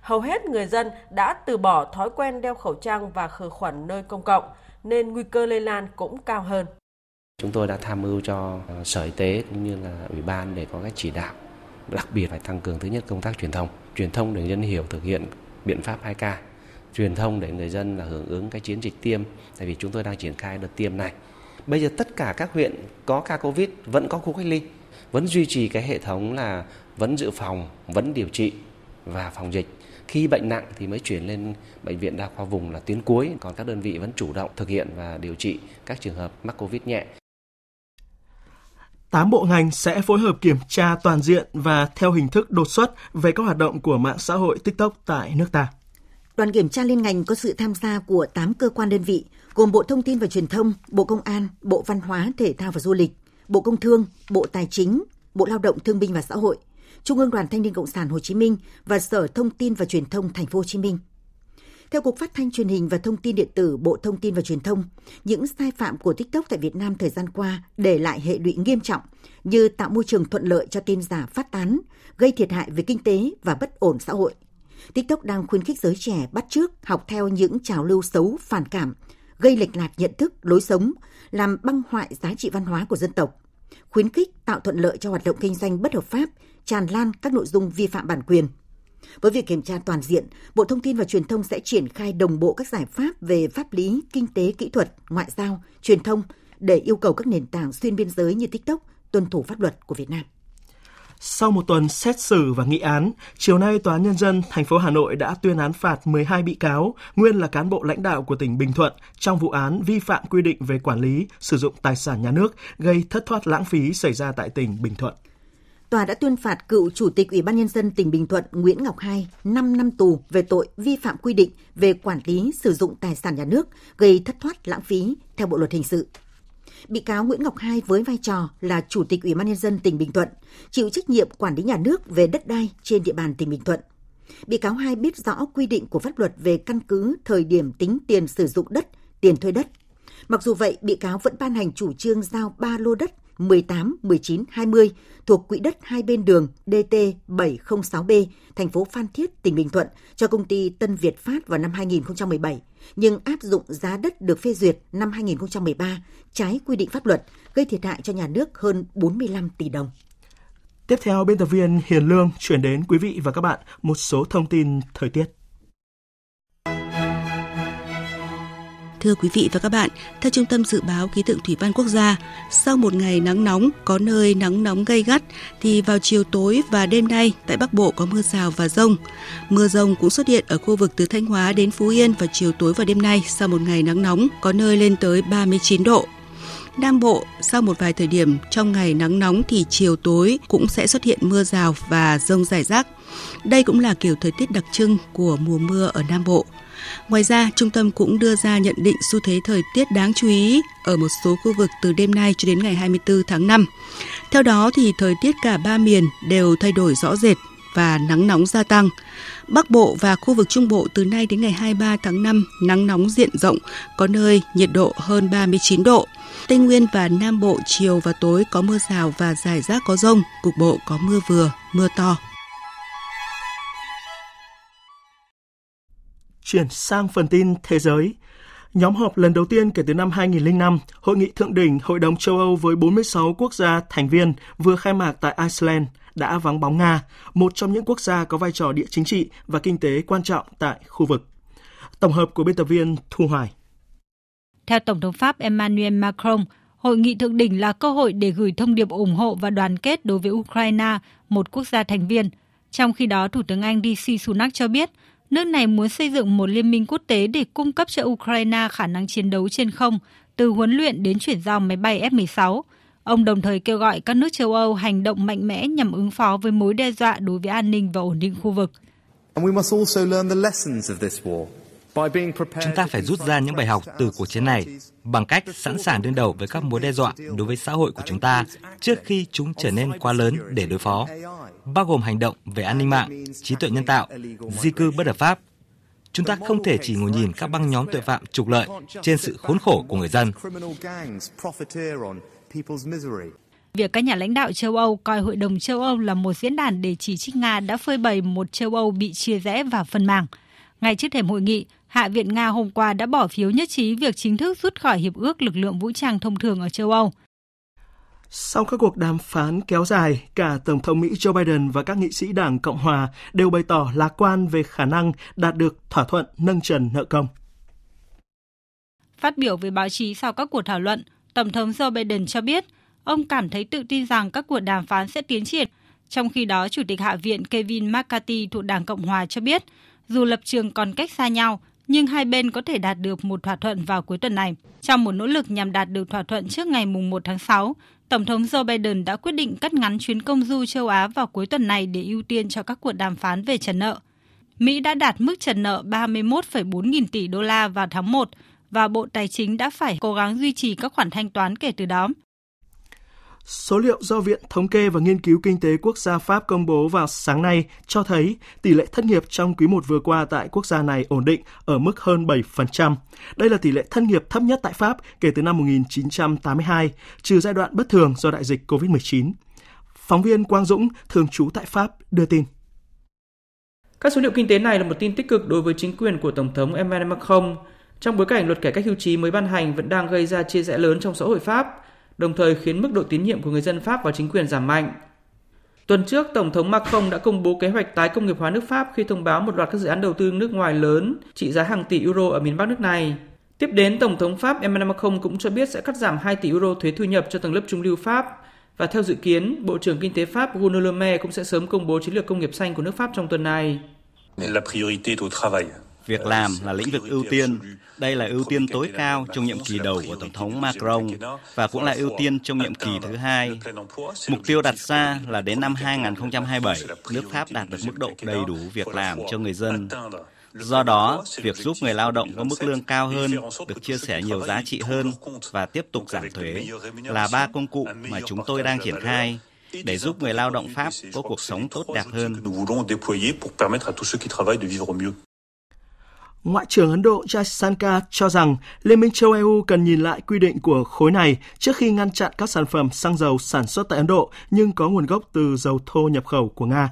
hầu hết người dân đã từ bỏ thói quen đeo khẩu trang và khử khuẩn nơi công cộng, nên nguy cơ lây lan cũng cao hơn. Chúng tôi đã tham mưu cho Sở Y tế cũng như là Ủy ban để có các chỉ đạo, đặc biệt phải tăng cường thứ nhất công tác truyền thông, truyền thông để người dân hiểu thực hiện biện pháp hai K, truyền thông để người dân là hưởng ứng cái chiến dịch tiêm, tại vì chúng tôi đang triển khai đợt tiêm này. Bây giờ tất cả các huyện có ca Covid vẫn có khu cách ly, vẫn duy trì cái hệ thống là vẫn dự phòng, vẫn điều trị và phòng dịch. Khi bệnh nặng thì mới chuyển lên bệnh viện đa khoa vùng là tuyến cuối, còn các đơn vị vẫn chủ động thực hiện và điều trị các trường hợp mắc Covid nhẹ. Tám bộ ngành sẽ phối hợp kiểm tra toàn diện và theo hình thức đột xuất về các hoạt động của mạng xã hội TikTok tại nước ta. Đoàn kiểm tra liên ngành có sự tham gia của tám cơ quan đơn vị, gồm Bộ Thông tin và Truyền thông, Bộ Công an, Bộ Văn hóa, Thể thao và Du lịch, Bộ Công thương, Bộ Tài chính, Bộ Lao động, Thương binh và Xã hội, Trung ương Đoàn Thanh niên Cộng sản Hồ Chí Minh và Sở Thông tin và Truyền thông Thành phố Hồ Chí Minh. Theo Cục Phát thanh Truyền hình và Thông tin điện tử Bộ Thông tin và Truyền thông, những sai phạm của TikTok tại Việt Nam thời gian qua để lại hệ lụy nghiêm trọng như tạo môi trường thuận lợi cho tin giả phát tán, gây thiệt hại về kinh tế và bất ổn xã hội. TikTok đang khuyến khích giới trẻ bắt chước, học theo những trào lưu xấu, phản cảm, gây lệch lạc nhận thức, lối sống, làm băng hoại giá trị văn hóa của dân tộc, khuyến khích tạo thuận lợi cho hoạt động kinh doanh bất hợp pháp, tràn lan các nội dung vi phạm bản quyền. Với việc kiểm tra toàn diện, Bộ Thông tin và Truyền thông sẽ triển khai đồng bộ các giải pháp về pháp lý, kinh tế, kỹ thuật, ngoại giao, truyền thông để yêu cầu các nền tảng xuyên biên giới như TikTok tuân thủ pháp luật của Việt Nam. Sau một tuần xét xử và nghị án, chiều nay Tòa án Nhân dân thành phố Hà Nội đã tuyên án phạt mười hai bị cáo, nguyên là cán bộ lãnh đạo của tỉnh Bình Thuận trong vụ án vi phạm quy định về quản lý, sử dụng tài sản nhà nước gây thất thoát lãng phí xảy ra tại tỉnh Bình Thuận. Tòa đã tuyên phạt cựu Chủ tịch Ủy ban Nhân dân tỉnh Bình Thuận Nguyễn Ngọc Hai năm năm tù về tội vi phạm quy định về quản lý, sử dụng tài sản nhà nước gây thất thoát lãng phí theo Bộ Luật Hình sự. Bị cáo Nguyễn Ngọc Hai với vai trò là Chủ tịch Ủy ban Nhân dân tỉnh Bình Thuận, chịu trách nhiệm quản lý nhà nước về đất đai trên địa bàn tỉnh Bình Thuận. Bị cáo Hai biết rõ quy định của pháp luật về căn cứ, thời điểm tính tiền sử dụng đất, tiền thuê đất. Mặc dù vậy, bị cáo vẫn ban hành chủ trương giao ba lô đất mười tám, mười chín, hai mươi thuộc quỹ đất hai bên đường D T bảy không sáu B, thành phố Phan Thiết, tỉnh Bình Thuận cho công ty Tân Việt Phát vào năm hai không một bảy, nhưng áp dụng giá đất được phê duyệt năm hai không một ba, trái quy định pháp luật, gây thiệt hại cho nhà nước hơn bốn mươi lăm tỷ đồng. Tiếp theo, biên tập viên Hiền Lương chuyển đến quý vị và các bạn một số thông tin thời tiết. Thưa quý vị và các bạn, theo Trung tâm Dự báo Khí tượng Thủy văn Quốc gia, sau một ngày nắng nóng, có nơi nắng nóng gay gắt, thì vào chiều tối và đêm nay tại Bắc Bộ có mưa rào và dông. Mưa dông cũng xuất hiện ở khu vực từ Thanh Hóa đến Phú Yên vào chiều tối và đêm nay sau một ngày nắng nóng, có nơi lên tới ba mươi chín độ. Nam Bộ, sau một vài thời điểm trong ngày nắng nóng thì chiều tối cũng sẽ xuất hiện mưa rào và dông rải rác. Đây cũng là kiểu thời tiết đặc trưng của mùa mưa ở Nam Bộ. Ngoài ra, trung tâm cũng đưa ra nhận định xu thế thời tiết đáng chú ý ở một số khu vực từ đêm nay cho đến ngày hai mươi tư tháng năm. Theo đó, thì thời tiết cả ba miền đều thay đổi rõ rệt và nắng nóng gia tăng. Bắc Bộ và khu vực Trung Bộ từ nay đến ngày hai mươi ba tháng năm, nắng nóng diện rộng, có nơi nhiệt độ hơn ba mươi chín độ. Tây Nguyên và Nam Bộ chiều và tối có mưa rào và rải rác có dông, cục bộ có mưa vừa, mưa to. Chuyển sang phần tin thế giới. Nhóm họp lần đầu tiên kể từ năm hai nghìn không trăm lẻ năm, Hội nghị Thượng đỉnh Hội đồng châu Âu với bốn mươi sáu quốc gia thành viên vừa khai mạc tại Iceland đã vắng bóng Nga, một trong những quốc gia có vai trò địa chính trị và kinh tế quan trọng tại khu vực. Tổng hợp của biên tập viên Thu Hoài. Theo Tổng thống Pháp Emmanuel Macron, Hội nghị Thượng đỉnh là cơ hội để gửi thông điệp ủng hộ và đoàn kết đối với Ukraine, một quốc gia thành viên. Trong khi đó, Thủ tướng Anh Rishi Sunak cho biết, nước này muốn xây dựng một liên minh quốc tế để cung cấp cho Ukraine khả năng chiến đấu trên không, từ huấn luyện đến chuyển giao máy bay F mười sáu. Ông đồng thời kêu gọi các nước châu Âu hành động mạnh mẽ nhằm ứng phó với mối đe dọa đối với an ninh và ổn định khu vực. Chúng ta phải rút ra những bài học từ cuộc chiến này bằng cách sẵn sàng đương đầu với các mối đe dọa đối với xã hội của chúng ta trước khi chúng trở nên quá lớn để đối phó, bao gồm hành động về an ninh mạng, trí tuệ nhân tạo, di cư bất hợp pháp. Chúng ta không thể chỉ ngồi nhìn các băng nhóm tội phạm trục lợi trên sự khốn khổ của người dân. Việc các nhà lãnh đạo châu Âu coi Hội đồng châu Âu là một diễn đàn để chỉ trích Nga đã phơi bày một châu Âu bị chia rẽ và phân mảng. Ngay trước thềm hội nghị, Hạ viện Nga hôm qua đã bỏ phiếu nhất trí việc chính thức rút khỏi Hiệp ước Lực lượng Vũ trang Thông thường ở châu Âu. Sau các cuộc đàm phán kéo dài, cả Tổng thống Mỹ Joe Biden và các nghị sĩ Đảng Cộng Hòa đều bày tỏ lạc quan về khả năng đạt được thỏa thuận nâng trần nợ công. Phát biểu với báo chí sau các cuộc thảo luận, Tổng thống Joe Biden cho biết ông cảm thấy tự tin rằng các cuộc đàm phán sẽ tiến triển. Trong khi đó, Chủ tịch Hạ viện Kevin McCarthy thuộc Đảng Cộng Hòa cho biết dù lập trường còn cách xa nhau, nhưng hai bên có thể đạt được một thỏa thuận vào cuối tuần này. Trong một nỗ lực nhằm đạt được thỏa thuận trước ngày mùng một tháng sáu, Tổng thống Joe Biden đã quyết định cắt ngắn chuyến công du châu Á vào cuối tuần này để ưu tiên cho các cuộc đàm phán về trần nợ. Mỹ đã đạt mức trần nợ ba mươi mốt phẩy bốn nghìn tỷ đô la vào tháng một và Bộ Tài chính đã phải cố gắng duy trì các khoản thanh toán kể từ đó. Số liệu do Viện Thống kê và Nghiên cứu Kinh tế Quốc gia Pháp công bố vào sáng nay cho thấy tỷ lệ thất nghiệp trong quý một vừa qua tại quốc gia này ổn định ở mức hơn bảy phần trăm. Đây là tỷ lệ thất nghiệp thấp nhất tại Pháp kể từ năm một nghìn chín trăm tám mươi hai, trừ giai đoạn bất thường do đại dịch cô vít mười chín. Phóng viên Quang Dũng, thường trú tại Pháp, đưa tin. Các số liệu kinh tế này là một tin tích cực đối với chính quyền của Tổng thống Emmanuel Macron trong bối cảnh luật cải cách hưu trí mới ban hành vẫn đang gây ra chia rẽ lớn trong xã hội Pháp, đồng thời khiến mức độ tín nhiệm của người dân Pháp vào chính quyền giảm mạnh. Tuần trước, Tổng thống Macron đã công bố kế hoạch tái công nghiệp hóa nước Pháp khi thông báo một loạt các dự án đầu tư nước ngoài lớn trị giá hàng tỷ euro ở miền Bắc nước này. Tiếp đến, Tổng thống Pháp Emmanuel Macron cũng cho biết sẽ cắt giảm hai tỷ euro thuế thu nhập cho tầng lớp trung lưu Pháp. Và theo dự kiến, Bộ trưởng Kinh tế Pháp Bruno Le Maire cũng sẽ sớm công bố chiến lược công nghiệp xanh của nước Pháp trong tuần này. Việc làm là lĩnh vực ưu tiên. Đây là ưu tiên tối cao trong nhiệm kỳ đầu của Tổng thống Macron và cũng là ưu tiên trong nhiệm kỳ thứ hai. Mục tiêu đặt ra là đến năm hai không hai bảy, nước Pháp đạt được mức độ đầy đủ việc làm cho người dân. Do đó, việc giúp người lao động có mức lương cao hơn, được chia sẻ nhiều giá trị hơn và tiếp tục giảm thuế là ba công cụ mà chúng tôi đang triển khai để giúp người lao động Pháp có cuộc sống tốt đẹp hơn. Ngoại trưởng Ấn Độ Jay Sanka cho rằng Liên minh châu e u cần nhìn lại quy định của khối này trước khi ngăn chặn các sản phẩm xăng dầu sản xuất tại Ấn Độ nhưng có nguồn gốc từ dầu thô nhập khẩu của Nga.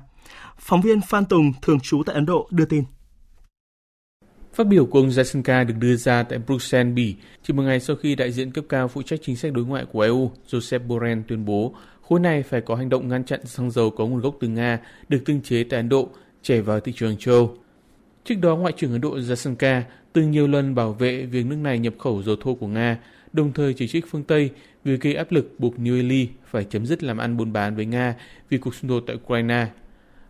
Phóng viên Phan Tùng, thường trú tại Ấn Độ, đưa tin. Phát biểu của ông Jaishankar được đưa ra tại Bruxelles, Bỉ, chỉ một ngày sau khi đại diện cấp cao phụ trách chính sách đối ngoại của e u, Josep Borrell tuyên bố khối này phải có hành động ngăn chặn xăng dầu có nguồn gốc từ Nga được tinh chế tại Ấn Độ chảy vào thị trường châu Âu. Trước đó, Ngoại trưởng Ấn Độ Jaishankar từng nhiều lần bảo vệ việc nước này nhập khẩu dầu thô của Nga, đồng thời chỉ trích phương Tây vì gây áp lực buộc New Delhi phải chấm dứt làm ăn buôn bán với Nga vì cuộc xung đột tại Ukraine.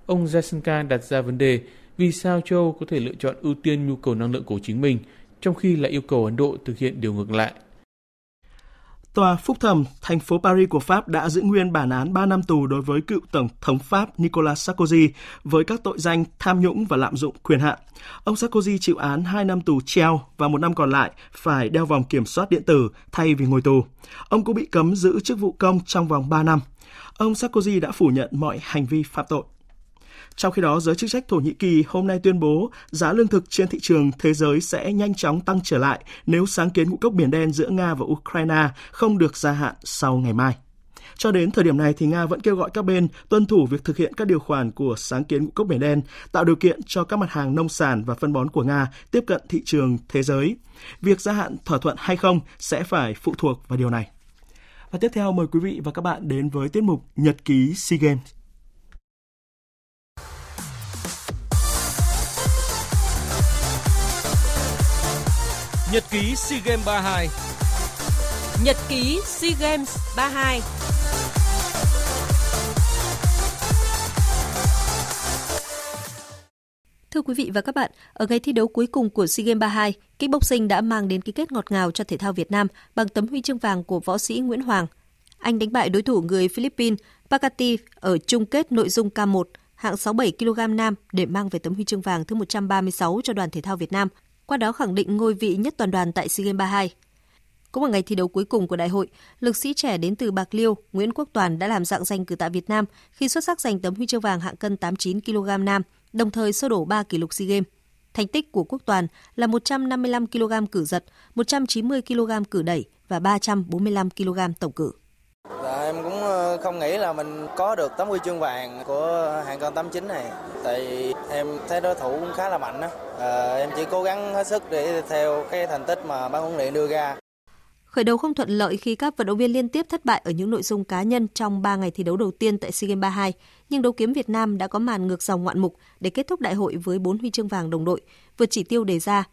Ông Jaishankar đặt ra vấn đề vì sao châu Âu có thể lựa chọn ưu tiên nhu cầu năng lượng của chính mình, trong khi lại yêu cầu Ấn Độ thực hiện điều ngược lại. Tòa phúc thẩm thành phố Paris của Pháp đã giữ nguyên bản án ba năm tù đối với cựu Tổng thống Pháp Nicolas Sarkozy với các tội danh tham nhũng và lạm dụng quyền hạn. Ông Sarkozy chịu án hai năm tù treo và một năm còn lại phải đeo vòng kiểm soát điện tử thay vì ngồi tù. Ông cũng bị cấm giữ chức vụ công trong vòng ba năm. Ông Sarkozy đã phủ nhận mọi hành vi phạm tội. Trong khi đó, giới chức trách Thổ Nhĩ Kỳ hôm nay tuyên bố giá lương thực trên thị trường thế giới sẽ nhanh chóng tăng trở lại nếu sáng kiến ngũ cốc Biển Đen giữa Nga và Ukraine không được gia hạn sau ngày mai. Cho đến thời điểm này, thì Nga vẫn kêu gọi các bên tuân thủ việc thực hiện các điều khoản của sáng kiến ngũ cốc Biển Đen, tạo điều kiện cho các mặt hàng nông sản và phân bón của Nga tiếp cận thị trường thế giới. Việc gia hạn thỏa thuận hay không sẽ phải phụ thuộc vào điều này. Và tiếp theo, mời quý vị và các bạn đến với tiết mục Nhật ký SEA Games. Nhật ký SEA Games ba mươi hai. Nhật ký SEA Games ba mươi hai. Thưa quý vị và các bạn, ở ngày thi đấu cuối cùng của SEA Games ba mươi hai, kickboxing đã mang đến ký kết ngọt ngào cho thể thao Việt Nam bằng tấm huy chương vàng của võ sĩ Nguyễn Hoàng. Anh đánh bại đối thủ người Philippines Pacati ở chung kết nội dung K một hạng sáu mươi bảy ki lô gam nam để mang về tấm huy chương vàng thứ một trăm ba mươi sáu cho đoàn thể thao Việt Nam, qua đó khẳng định ngôi vị nhất toàn đoàn tại SEA Games ba mươi hai. Cũng vào ngày thi đấu cuối cùng của đại hội, lực sĩ trẻ đến từ Bạc Liêu Nguyễn Quốc Toàn đã làm rạng danh cử tạ Việt Nam khi xuất sắc giành tấm huy chương vàng hạng cân tám mươi chín ki lô gam nam, đồng thời xô đổ ba kỷ lục SEA Games. Thành tích của Quốc Toàn là một trăm năm mươi lăm ki lô gam cử giật, một trăm chín mươi ki lô gam cử đẩy và ba trăm bốn mươi lăm ki lô gam tổng cử. Dạ, em cũng không nghĩ là mình có được tấm huy chương vàng của hạng cân tám mươi chín này, tại em thấy đối thủ cũng khá là mạnh đó. À, em chỉ cố gắng hết sức để theo cái thành tích mà ban huấn luyện đưa ra. Khởi đầu không thuận lợi khi các vận động viên liên tiếp thất bại ở những nội dung cá nhân trong ba ngày thi đấu đầu tiên tại SEA Games ba mươi hai, nhưng đấu kiếm Việt Nam đã có màn ngược dòng ngoạn mục để kết thúc đại hội với bốn huy chương vàng đồng đội, vượt chỉ tiêu đề ra.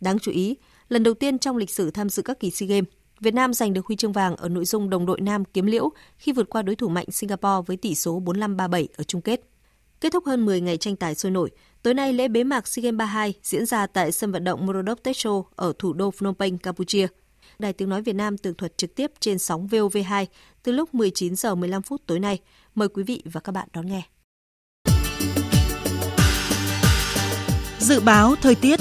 Đáng chú ý, lần đầu tiên trong lịch sử tham dự các kỳ SEA Games, Việt Nam giành được huy chương vàng ở nội dung đồng đội nam kiếm liễu khi vượt qua đối thủ mạnh Singapore với tỷ số bốn mươi lăm ba mươi bảy ở chung kết. Kết thúc hơn mười ngày tranh tài sôi nổi, tối nay lễ bế mạc SEA Games ba mươi hai diễn ra tại sân vận động Morodok Techo ở thủ đô Phnom Penh, Campuchia. Đài Tiếng nói Việt Nam tường thuật trực tiếp trên sóng vê o vê hai từ lúc mười chín giờ mười lăm phút tối nay. Mời quý vị và các bạn đón nghe. Dự báo thời tiết.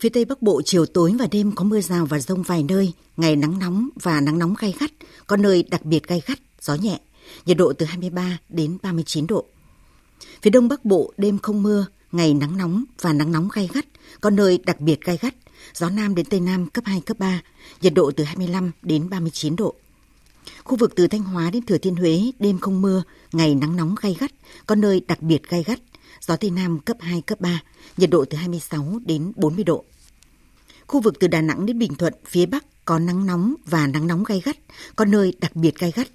Phía Tây Bắc Bộ chiều tối và đêm có mưa rào và dông vài nơi, ngày nắng nóng và nắng nóng gay gắt, có nơi đặc biệt gay gắt, gió nhẹ, nhiệt độ từ hai mươi ba đến ba mươi chín độ. Phía Đông Bắc Bộ đêm không mưa, ngày nắng nóng và nắng nóng gay gắt, có nơi đặc biệt gay gắt, gió Nam đến Tây Nam cấp hai, cấp ba, nhiệt độ từ hai mươi lăm đến ba mươi chín độ. Khu vực từ Thanh Hóa đến Thừa Thiên Huế đêm không mưa, ngày nắng nóng gay gắt, có nơi đặc biệt gay gắt, gió Tây Nam cấp hai, cấp ba, nhiệt độ từ hai mươi sáu đến bốn mươi độ. Khu vực từ Đà Nẵng đến Bình Thuận, phía Bắc có nắng nóng và nắng nóng gay gắt, có nơi đặc biệt gay gắt.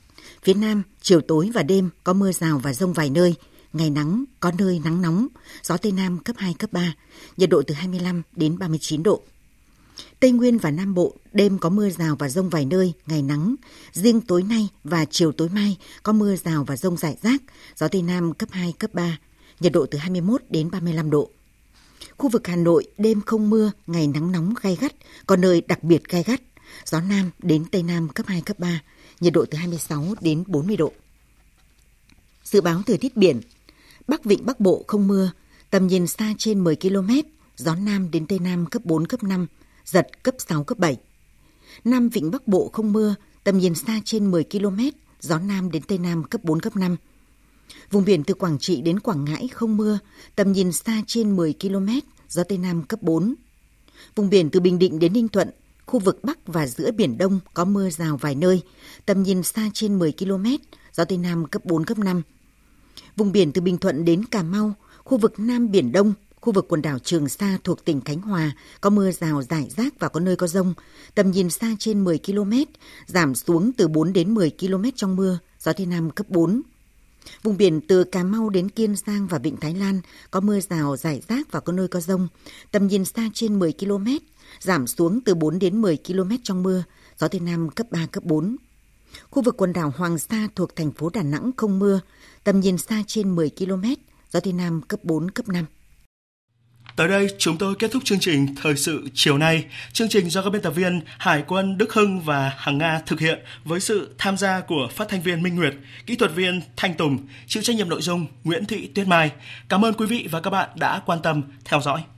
Phía Nam, chiều tối và đêm có mưa rào và dông vài nơi, ngày nắng, có nơi nắng nóng, gió Tây Nam cấp hai, cấp ba, nhiệt độ từ hai mươi lăm đến ba mươi chín độ. Tây Nguyên và Nam Bộ, đêm có mưa rào và dông vài nơi, ngày nắng. Riêng tối nay và chiều tối mai có mưa rào và dông rải rác, gió Tây Nam cấp hai, cấp ba, nhiệt độ từ hai mươi mốt đến ba mươi lăm độ. Khu vực Hà Nội, đêm không mưa, ngày nắng nóng gay gắt, có nơi đặc biệt gay gắt, gió Nam đến Tây Nam cấp hai, cấp ba, nhiệt độ từ hai mươi sáu đến bốn mươi độ. Dự báo thời tiết biển, Bắc Vịnh Bắc Bộ không mưa, tầm nhìn xa trên mười ki lô mét, gió Nam đến Tây Nam cấp bốn, cấp năm, giật cấp sáu, cấp bảy. Nam Vịnh Bắc Bộ không mưa, tầm nhìn xa trên mười ki lô mét, gió Nam đến Tây Nam cấp bốn, cấp năm. Vùng biển từ Quảng Trị đến Quảng Ngãi không mưa, tầm nhìn xa trên mười ki lô mét, gió Tây Nam cấp bốn. Vùng biển từ Bình Định đến Ninh Thuận, khu vực Bắc và giữa Biển Đông có mưa rào vài nơi, tầm nhìn xa trên mười ki lô mét, gió Tây Nam cấp bốn, cấp năm. Vùng biển từ Bình Thuận đến Cà Mau, khu vực Nam Biển Đông, khu vực quần đảo Trường Sa thuộc tỉnh Khánh Hòa có mưa rào rải rác và có nơi có dông, tầm nhìn xa trên mười ki lô mét, giảm xuống từ bốn đến mười ki lô mét trong mưa, gió Tây Nam cấp bốn. Vùng biển từ Cà Mau đến Kiên Giang và Vịnh Thái Lan có mưa rào rải rác và có nơi có dông, tầm nhìn xa trên mười ki lô mét, giảm xuống từ bốn đến mười ki lô mét trong mưa, gió Tây Nam cấp ba, cấp bốn. Khu vực quần đảo Hoàng Sa thuộc thành phố Đà Nẵng không mưa, tầm nhìn xa trên mười ki lô mét, gió Tây Nam cấp bốn, cấp năm. Tới đây chúng tôi kết thúc chương trình Thời sự chiều nay. Chương trình do các biên tập viên Hải Quân, Đức Hưng và Hằng Nga thực hiện với sự tham gia của phát thanh viên Minh Nguyệt, kỹ thuật viên Thanh Tùng, chịu trách nhiệm nội dung Nguyễn Thị Tuyết Mai. Cảm ơn quý vị và các bạn đã quan tâm theo dõi.